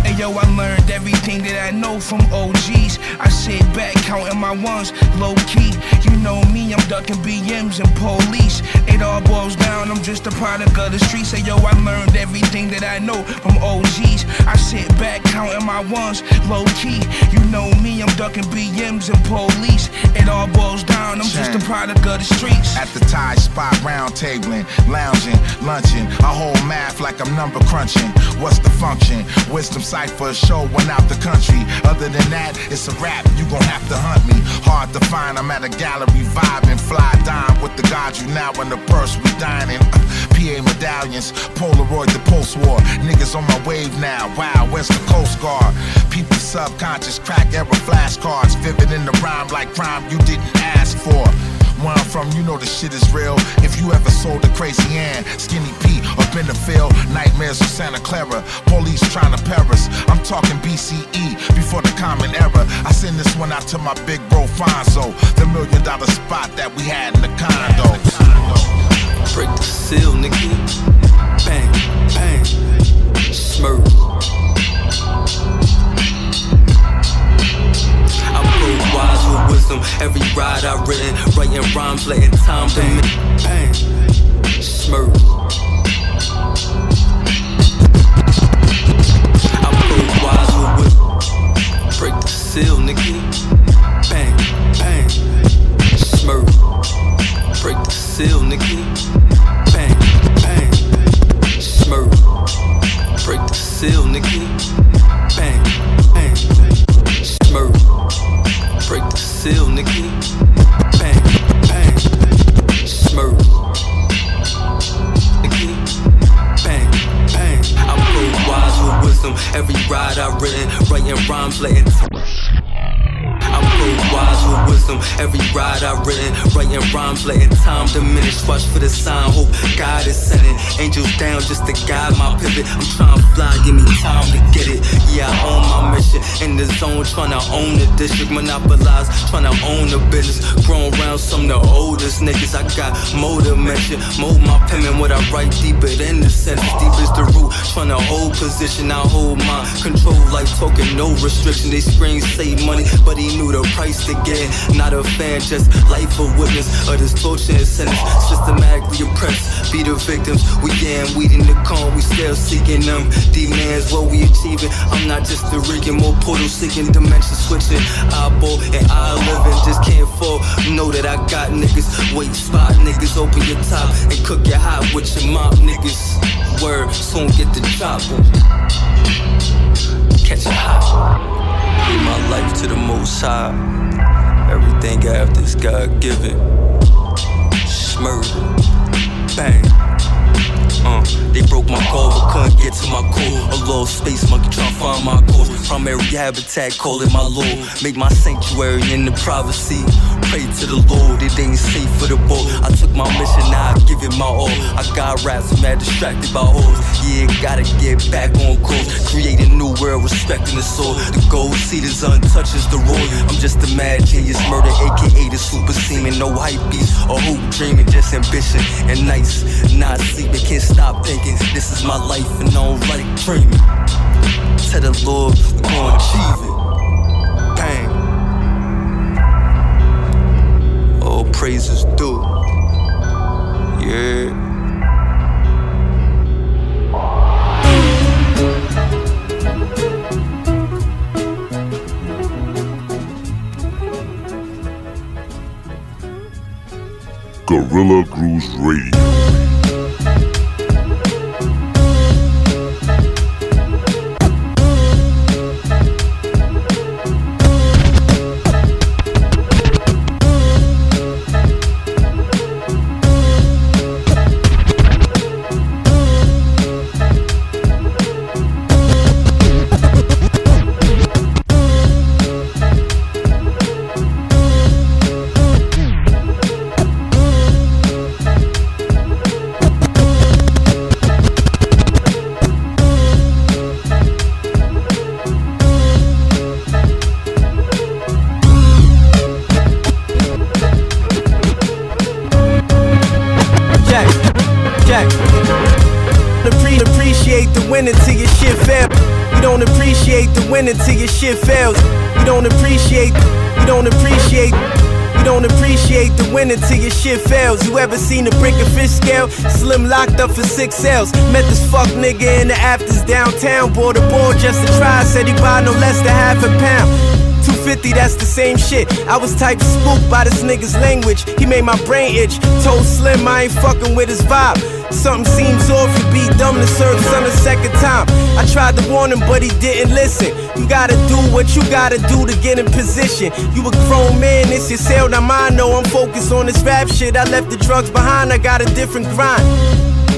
And yo, I learned everything that I know from OGs. I sit back counting my ones, low key. You know me, I'm ducking BMs and police. It all boils down, I'm just a product of the streets. And yo, I learned everything that I know from OGs. I sit back counting my ones, low key. You know me, I'm ducking BMs and police. It all boils down, I'm just a product of the streets. At the tie spot, round tabling, lounging, lunching. I hold math like I'm number crunching. What's the function? Wisdom cipher show went out the country. Other than that, it's a rap, you gon' have to hunt me. Hard to find, I'm at a gallery vibing. Fly dime with the gods, you now in the purse, we dining. PA medallions, Polaroid, the post-war. Niggas on my wave now, wow, where's the Coast Guard? People subconscious, crack era flashcards. Vivid in the rhyme like crime you didn't ask for. Where I'm from, you know the shit is real. If you ever sold a crazy hand, Skinny Pete up in the field. Nightmares of Santa Clara, police trying to Paris. I'm talking BCE, before the common era. I send this one out to my big bro Fonzo, the $1 million spot that we had in the condos. Break the seal, nigga. Bang, bang. Smurf. I'm cold, wise with wisdom. Every ride I've written, writing rhymes, letting time bang, bang. Smurf. I'm cold, wise with wisdom. Break the seal, nigga. Bang, bang. Smurf. Break the seal, nigga. Bang, bang. Smurf. Break the seal, nigga. Bang, bang. Smurf. Break the seal, nigga. Bang, bang. Smurf. Nigga. Bang, bang. I'm cold, wise with wisdom. Every ride I've written, writing rhymes, letting I'm cold, wise with wisdom. Every ride I've written, writing rhymes, letting time diminish. Watch for the sign, hope God is sending angels down just to guide my pivot. I'm trying to fly, give me time to get it. Yeah, I own my mission. In the zone, trying to own the district. Monopolize, trying to own the business. Grown round some of the oldest niggas. I got more dimension. Mold my pen and what I write deeper than the sentence. Deep is the root, trying to hold position. I hold my control like like token, no restriction. They scream, say money, but he knew the price to get. Not a fan, just life a witness of this torture and sentence. Systematically oppressed, be the victims. We damn weed in the cone, we still seeking them. Demands what we achieving. I'm not just the Rican, more portal seeking, dimension switching. Eyeball and eye living, just can't fall. Know that I got niggas, wait, spot niggas, open your top and cook your hot with your mop niggas. Word, soon get the chopper. Catch a hot. Give my life to the Most High. Everything I have is God given. Smurf, bang. They broke my car, but couldn't get to my core. A lost space monkey trying to find my core. Primary habitat, call it my lord. Make my sanctuary in the privacy. Pray to the Lord, it ain't safe for the boat. I took my mission, now I give it my all. I got raps, I'm mad distracted by hoes. Yeah, gotta get back on course. Create a new world, respecting the soul. The gold seed is untouched as the road. I'm just a mad genius, murder, aka the super semen. No hype beats or hoop dreaming, just ambition and nights. Not sleeping, can't stop thinking. This is my life and I don't like dreaming. Tell the Lord, we're gonna achieve it. Bang. All praises due. Yeah. Guerrilla Grooves Radio. Until your shit fails, you don't appreciate the winner till your shit fails. You ever seen a brick and fish scale? Slim locked up for 6 L's. Met this fuck nigga in the afters downtown. Bought a board just to try. Said he buy no less than half a pound. 250, that's the same shit. I was type spooked by this nigga's language. He made my brain itch. Told Slim I ain't fucking with his vibe. Something seems off, you be dumb to serve son a second time. I tried to warn him, but he didn't listen. You gotta do what you gotta do to get in position. You a grown man, it's your sale, not mine. No, I'm focused on this rap shit. I left the drugs behind, I got a different grind.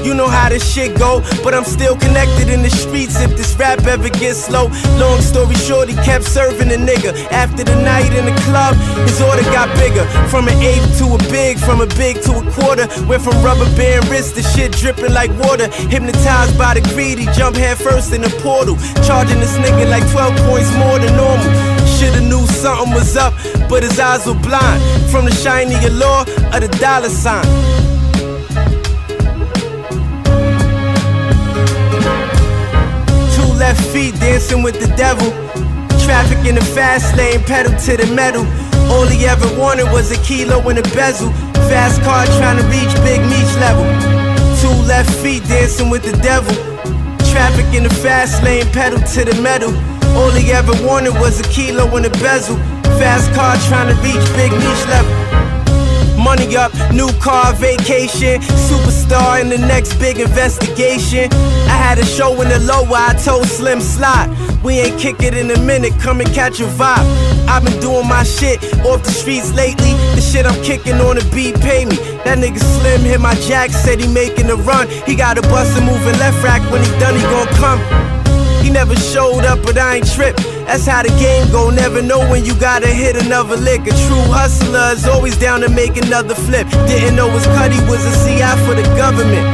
You know how this shit go, but I'm still connected in the streets if this rap ever gets slow. Long story short, he kept serving the nigga. After the night in the club, his order got bigger. From an eighth to a big, from a big to a quarter. Went from rubber band wrist to shit dripping like water. Hypnotized by the greed, he jumped head first in the portal. Charging this nigga like 12 points more than normal. Shoulda knew something was up, but his eyes were blind. From the shiny allure of the dollar sign. Left feet dancing with the devil. Traffic in the fast lane, pedal to the metal. All he ever wanted was a kilo and a bezel. Fast car trying to reach big niche level. 2 left feet dancing with the devil. Traffic in the fast lane, pedal to the metal. All he ever wanted was a kilo and a bezel. Fast car trying to reach big niche level. Money up, new car, vacation, superstar in the next big investigation. I had a show in the lower, I told Slim Slide. We ain't kick it in a minute, come and catch a vibe. I've been doing my shit off the streets lately. The shit I'm kicking on the beat, pay me. That nigga Slim hit my jack, said he making a run. He got a bus and moving left rack, when he done he gon' come. He never showed up, but I ain't tripped. That's how the game go, never know when you gotta hit another lick. A true hustler is always down to make another flip. Didn't know his cutty was a CI for the government.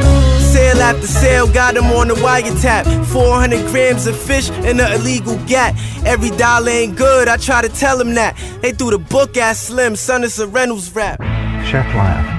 Sale after sale, got him on the wiretap. 400 grams of fish and an illegal gat. Every dollar ain't good, I try to tell him that. They threw the book at Slim, son, it's a Reynolds rap. Chef Lion.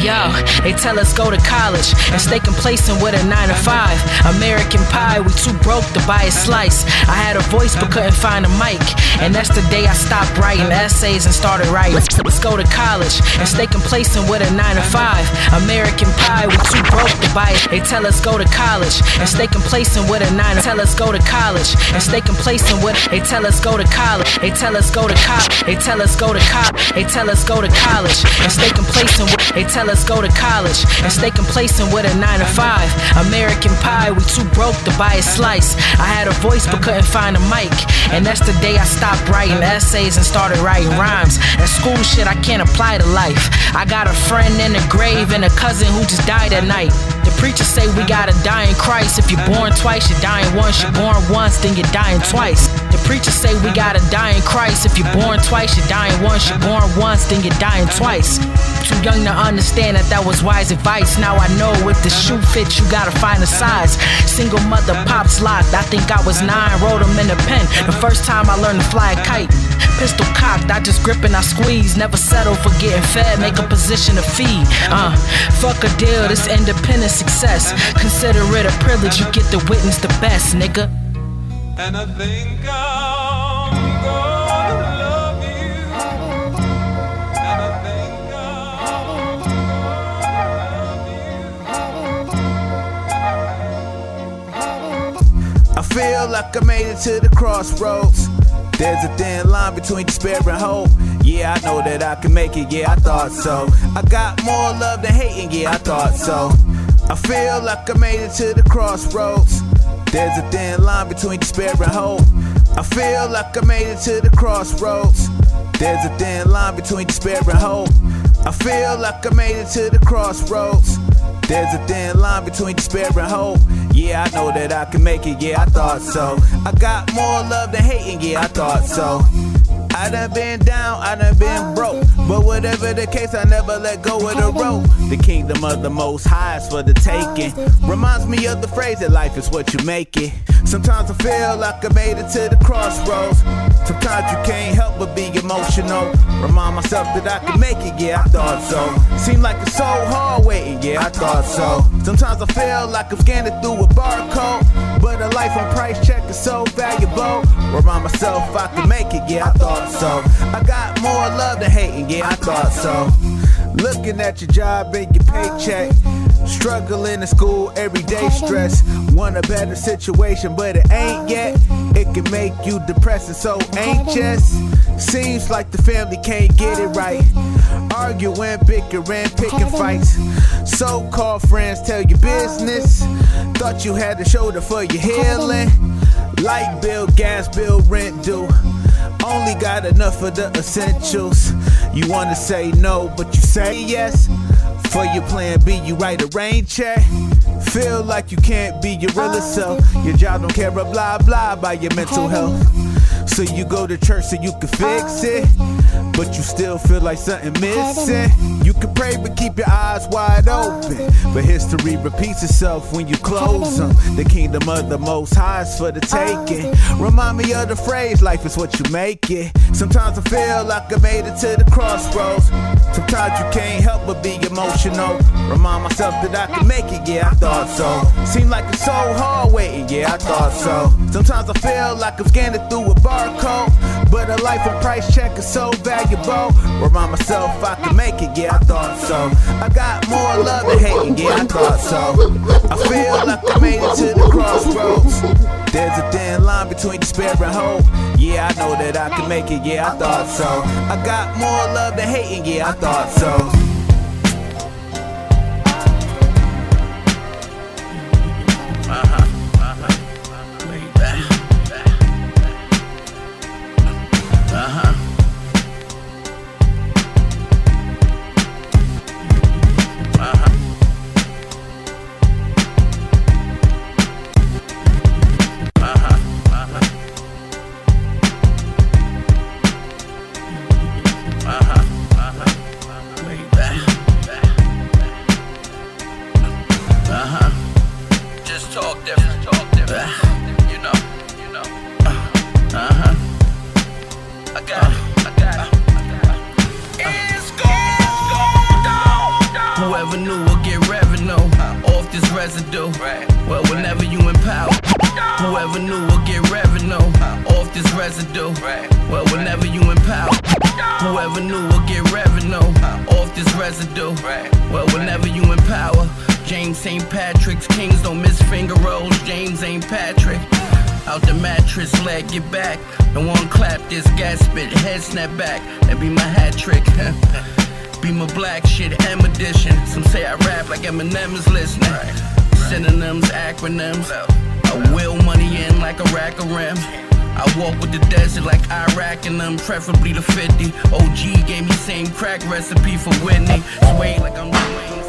Yo, they tell us go to college and stay complacent with a 9-to-5. American pie, we too broke to buy a slice. I had a voice but couldn't find a mic, and that's the day I stopped writing essays and started writing. Let's go to college and stay complacent with a 9-to-5. American pie, we too broke to buy it. They tell us go to college and stay complacent with a 9-to-5. Tell us go to college and stay complacent with. They tell us go to college. They tell us go to college. They tell us go to college. They tell us go to college and stay complacent with. They tell us go to college and stay complacent with a 9-to-5. American pie, we too broke to buy a slice. I had a voice but couldn't find a mic, and that's the day I stopped writing essays and started writing rhymes. And school shit I can't apply to life. I got a friend in the grave and a cousin who just died at night. The preachers say we gotta die in Christ. If you're born twice, you're dying once. You're born once, then you're dying twice. The preachers say we gotta die in Christ. If you're born twice, you're dying once. You're born once, then you're dying twice. Too young to understand that that was wise advice. Now I know if the shoe fits, you gotta find a size. Single mother, pops locked. I think I was 9, wrote them in a pen. The first time I learned to fly a kite. Pistol cocked, I just grip and I squeeze. Never settle for getting fed, make a position to feed. Fuck a deal, this independent success. Consider it a privilege, you get to witness the best, nigga. And I think I'm gonna love you. And I think I'm gonna love you. I feel like I made it to the crossroads. There's a thin line between despair and hope. Yeah, I know that I can make it, yeah, I thought so. I got more love than hating, yeah, I thought so. I feel like I made it to the crossroads. There's a thin line between despair and hope. I feel like I made it to the crossroads. There's a thin line between despair and hope. I feel like I made it to the crossroads. There's a thin line between despair and hope. Yeah, I know that I can make it, yeah, I thought so. I got more love than hating, yeah, I thought so. I done been down, I done been broke, but whatever the case, I never let go of the rope. The kingdom of the most high is for the taking. Reminds me of the phrase that life is what you make it. Sometimes I feel like I made it to the crossroads. Sometimes you can't help but be emotional. Remind myself that I can make it, yeah, I thought so. Seemed like it's so hard waiting, yeah, I thought so. Sometimes I feel like I'm scanning through a barcode, but a life on price check is so valuable. Remind myself I can make it, yeah, I thought so. I got more love than hating, yeah, I thought so. Looking at your job and your paycheck, struggling in school, everyday stress. Want a better situation, but it ain't yet. It can make you depressed and so anxious. Seems like the family can't get it right. Arguing, bickering, picking fights. So-called friends tell you business. Thought you had a shoulder for your healing. Light bill, gas bill, rent due. Only got enough of the essentials. You wanna say no, but you say yes. For your plan B, you write a rain check. Feel like you can't be your realest self. Your job don't care a blah blah about your mental health. So you go to church so you can fix it, but you still feel like something missing. You can pray but keep your eyes wide open, but history repeats itself when you close them. The kingdom of the most high is for the taking. Remind me of the phrase, life is what you make it. Sometimes I feel like I made it to the crossroads. Sometimes you can't help but be emotional. Remind myself that I can make it, yeah, I thought so. Seemed like it's so hard waiting, yeah, I thought so. Sometimes I feel like I'm scanning through a barcode, but a life on price check is so valuable. Remind myself I can make it, yeah, I thought so. I got more love than hating, yeah, I thought so. I feel like I made it to the crossroads. There's a thin line between despair and hope. Yeah, I know that I can make it, yeah, I thought so. I got more love than hating, yeah, I thought so. residue. Right. Well, whenever you in power, whoever knew will get revenue off this residue. Right. Well, whenever you in power, whoever knew will get revenue off this residue. Right. Well, whenever you in power, James St. Patrick's Kings don't miss finger rolls. James ain't Patrick. Out the mattress, leg get back. And one clap, this gasp it, head snap back. That be my hat trick. Be my black shit, M edition. Some say I rap like Eminem is listening. Synonyms, acronyms. I wheel money in like a rack of rims. I walk with the desert like Iraq and them, preferably the 50. OG gave me same crack recipe for Whitney. Sway like I'm doing.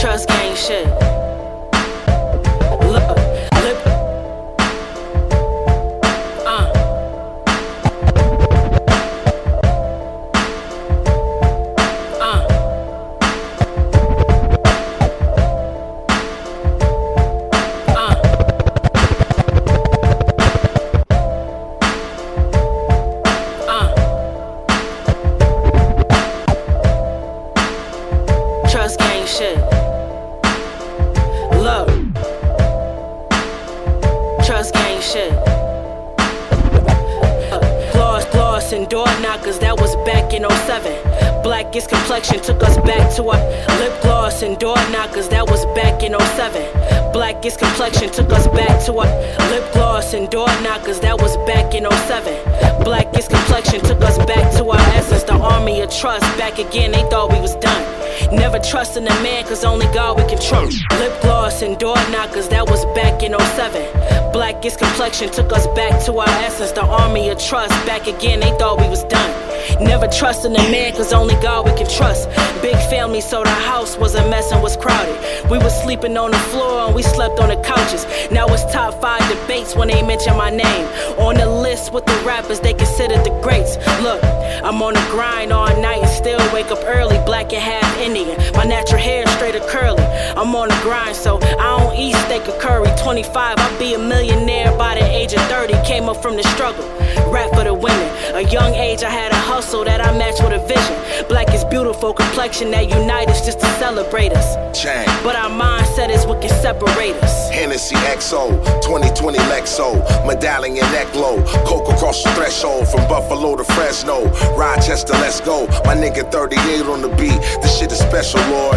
Trust gang shit. Lip. Trust gang shit. Love. Trust gang shit. Floss and door knockers, that was back in 07. Blackest complexion took us back to our lip gloss and door knockers, that was back in 07. Blackest complexion took us back to our lip gloss and door knockers, that was back in 07. Blackest complexion took us back to our essence. The army of trust back again, they thought we was done. Never trusting a man, cause only God we can trust. Lip gloss and door knockers, that was back in 07. Blackest complexion took us back to our essence. The army of trust, back again, they thought we was done. Never trusting a man, cause only God we can trust. Big family, so the house was a mess and was crowded. We was sleeping on the floor and we slept on the couches. Now it's top 5 debates when they mention my name. On the list with the rappers, they considered the greats. Look, I'm on the grind all night and still wake up early. Black and half Indian, my natural hair straight or curly. I'm on the grind, so I don't eat steak or curry. 25, I'll be a millionaire by the age of 30. Came up from the struggle, rap for the women. A young age, I had a hustle that I matched with a vision. Black is beautiful, complexion that unite us just to celebrate us. Chang. But our mindset is what can separate us. Hennessy XO, 2020 Lexo, medallion neck low, coke across the threshold from Buffalo to Fresno, Rochester, let's go. My nigga 38 on the beat, this shit is special, Lord.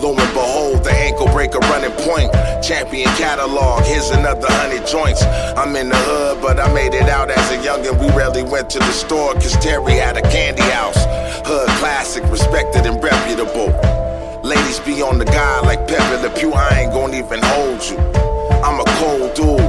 Lo and behold, the ankle breaker running point. Champion catalog, here's another 100 joints. I'm in the hood, but I made it out as a youngin'. We rarely went to the store, cause Terry had a candy house. Hood classic, respected and reputable. Ladies be on the guy like Pepe Le Pew, I ain't gon' even hold you. I'm a cold dude,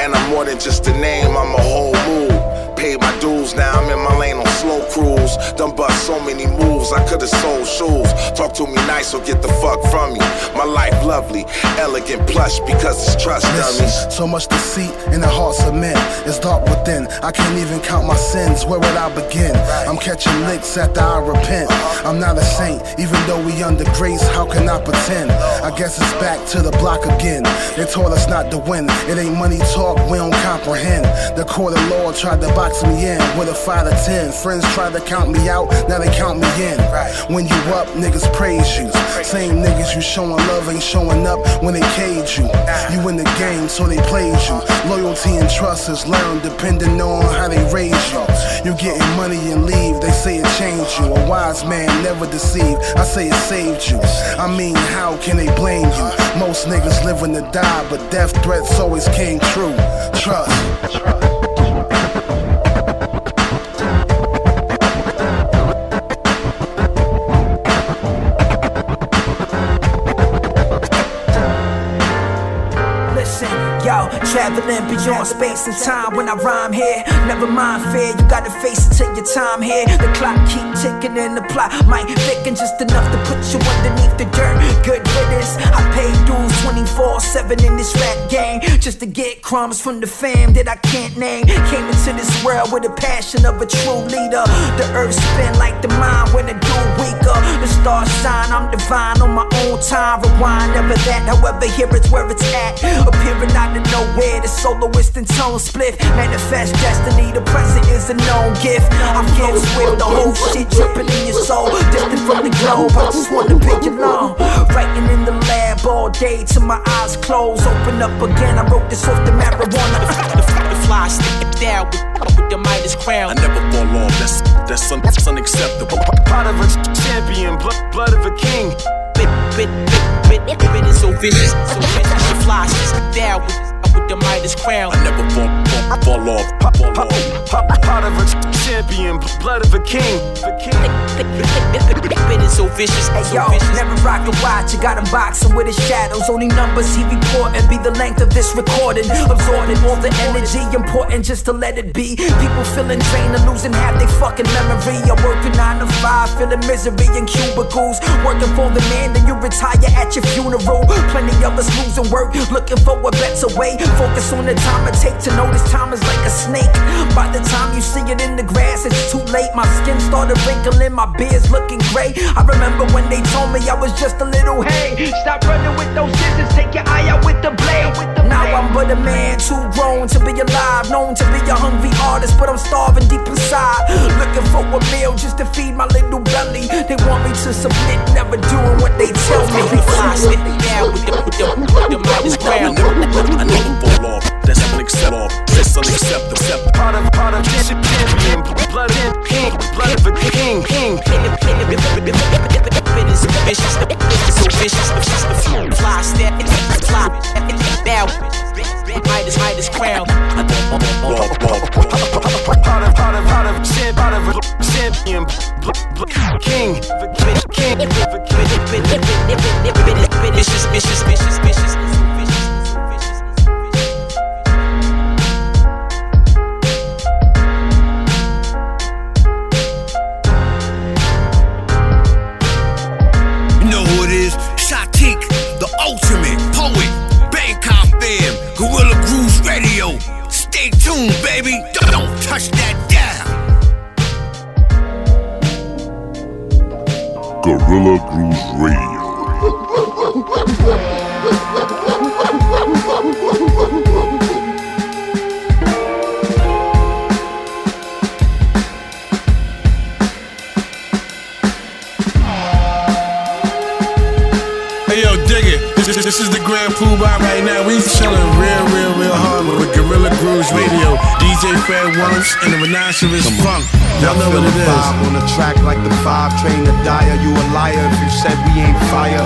and I'm more than just a name, I'm a whole mood. Paid my dues, now I'm in my lane on slow cruise. Done bust so many moves, I could've sold shoes. Talk to me nice or get the fuck from me. My life lovely, elegant, plush, because it's trust dummies. So much deceit in the hearts of men. It's dark within, I can't even count my sins. Where would I begin? I'm catching licks after I repent. I'm not a saint, even though we under grace. How can I pretend? I guess it's back to the block again. They told us not to win. It ain't money talk, we don't comprehend. The court of law tried to box me in with a 5 to 10. Friends tried to count me out, now they count me in. When you up, niggas praise you. Same niggas you showing love ain't showing up when they cage you. You in the game, so they played you. Loyalty and trust is learned depending on how they raise you. You getting money and leave, they say it changed you. A wise man never deceived, I say it saved you. I mean, how can they blame you? Most niggas living to die, but death threats always came true. Trust. Traveling beyond space and time when I rhyme here. Never mind fear, you gotta face it till your time here. The clock keep ticking and the plot might thicken just enough to put you underneath the dirt. Good riddance, I pay dues 24/7 in this rap game, just to get crumbs from the fam that I can't name. Came into this world with the passion of a true leader. The earth spin like the mind when the dude weaker. The stars shine, I'm divine on my own time. Rewind, never that, however here it's where it's at. Appearing out of nowhere clear, the soloist and tone split. Manifest destiny, the present is a known gift. I'm getting swift, the whole shit dripping in your soul. Distant from the globe, I just wanna be alone. Writing in the lab all day till my eyes close. Open up again, I wrote this off the marijuana. Fly, stick it down with the Midas crown. I never fall off, that's unacceptable. Part of a champion, blood of a king. Bit is so vicious, so vicious. Fly, stick it down with the Midas crown. I never fall off, part of a champion, blood of a king. Bit is so vicious, so vicious. Never rock a watch, you got him boxing with his shadows. Only numbers he reporting be the length of this recording. Absorbing all the energy, important just to let it be. People feeling drained and losing half their fucking memory. I'm working 9 to 5, feeling misery in cubicles. Working for the man, then you retire at your funeral. Plenty of us losing work, looking for a better way. Focus on the time it takes to notice time is like a snake. By the time you see it in the grass, it's too late. My skin started wrinkling, my beard's looking gray. I remember when they told me I was just a little hay. Stop running with those scissors, take your eye out with the blade. Now I'm but a man, too grown to be alive, known to be a hungry artist, but I'm starving deep inside. Looking for a meal just to feed my little belly. They want me to submit, never doing what they tell me. I sit down with the Midas crown. I never fall off, that's unacceptable. That's unacceptable. Part of this champion, blood and king, blood of a king, king. It is so vicious, it's so vicious. The fly step, it's fly, it's down. Midas crown. Part of champion, king, king. Vicious. You know who it is? Shatik, the ultimate poet, Bangkok fam. Guerrilla Grooves Radio. Stay tuned, baby. Don't touch that down. Guerrilla Grooves Radio. Hey, yo, dig it. This is the Grand Pooh Bah right now. We chillin' real hard with Guerrilla Grooves Radio, DJ Fred Ones, and the Rhinoceros Funk. Y'all know what it is. On the track like the five, train to die. Are you a liar if you said we ain't fire?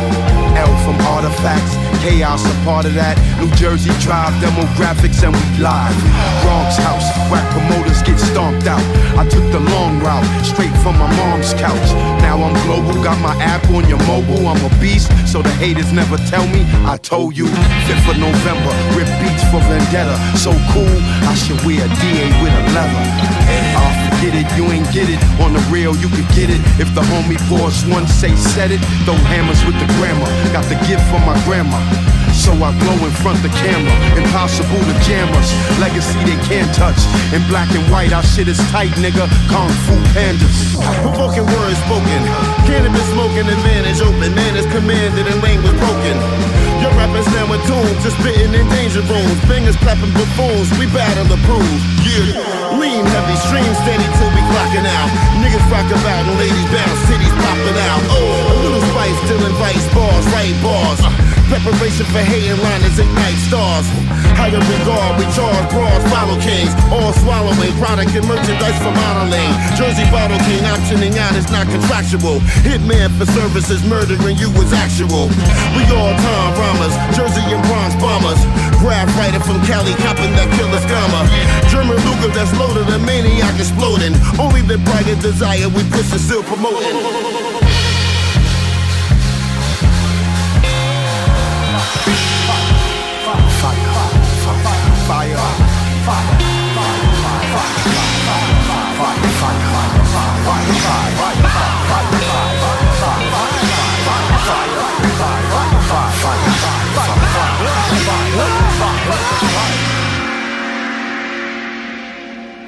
L from Artifacts, chaos a part of that. New Jersey Drive, demographics, and we live. Bronx house, whack promoters get stomped out. I took the long route, straight from my mom's couch. Now I'm global, got my app on your mobile. I'm a beast, so the haters never tell me I told you. 5th of November, rip beats for vendetta. So cool, I should wear a DA with a leather. I'll forget it, you ain't get it. On the real, you could get it. If the homie boss once say said it, throw hammers with the grammar. Got the gift from my grandma, so I glow in front the camera. Impossible to jam us, legacy they can't touch. In black and white, our shit is tight, nigga. Kung Fu Pandas. Provoking words spoken, cannabis smoking, advantage open. Man is commanded and language broken. Your rappers now in tune, just spitting in danger rooms. Fingers clapping buffoons, we battle the bruise. Yeah, lean heavy, stream steady till we clocking out. Niggas rock about and ladies bounce, cities popping out. Oh, a little spice still invites bars, right bars. Preparation for hating liners ignite stars. Higher regard, we charge broads, follow kings. All swallowing product and merchandise from modeling. Jersey bottle king optioning out is not contractual. Hitman for services, murdering you is actual. We all time rhymers, Jersey and Bronx bombers. Graph writer from Cali, copping that killer scammer. German Luger that's loaded, a maniac exploding. Only the brighter desire we push is still promoting.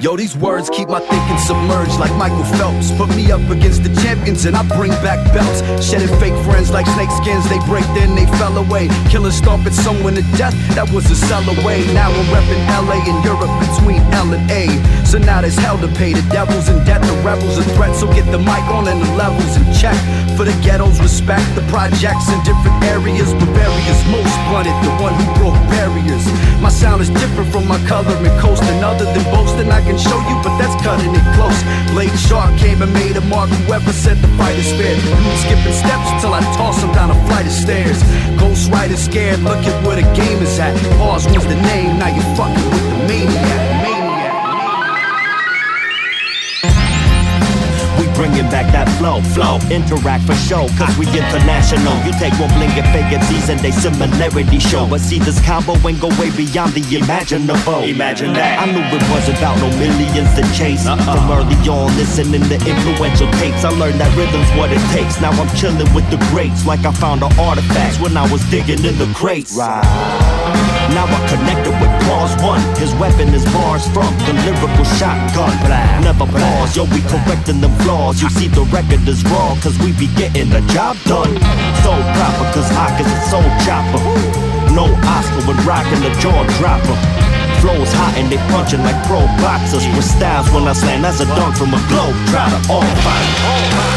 Yo, these words keep my thinking submerged like Michael Phelps. Put me up against the champions and I bring back belts. Shedding fake friends like snakeskins, they break then they fell away. Killer stomping someone to death, that was a sell away. Now I'm repping LA and Europe between L and A. So now there's hell to pay, the devil's in debt, the rebels a threat. So get the mic on and the levels in check. For the ghettos, respect the projects in different areas. Bavaria's most blunted, the one who broke barriers. My sound is different from my color and coast. And other than boasting, I can show you, but that's cutting it close. Blade shark came and made a mark. Whoever said the fight is fair, skipping steps till I toss him down a flight of stairs. Ghost Rider scared, look at where the game is at. Pause was the name, now you're fucking with the maniac. Bringing back that flow, interact for show, cause we international. You take one blink and fake it, season they similarity show. But see this combo ain't go way beyond the imaginable. Imagine that. I knew it was about no millions to chase. From early on listening to influential tapes, I learned that rhythm's what it takes. Now I'm chilling with the greats, like I found the artifacts when I was digging in the crates. Right. Now I connected with Clause One. His weapon is bars from the lyrical shotgun. Never pause, yo, we correcting them flaws. You see the record is raw, cause we be getting the job done. So proper, cause Hawk is a soul chopper. No Oscar when rockin' the jaw dropper. Flows hot and they punchin' like pro boxers. With styles when I slam, that's a dunk from a globe. Try to all fight.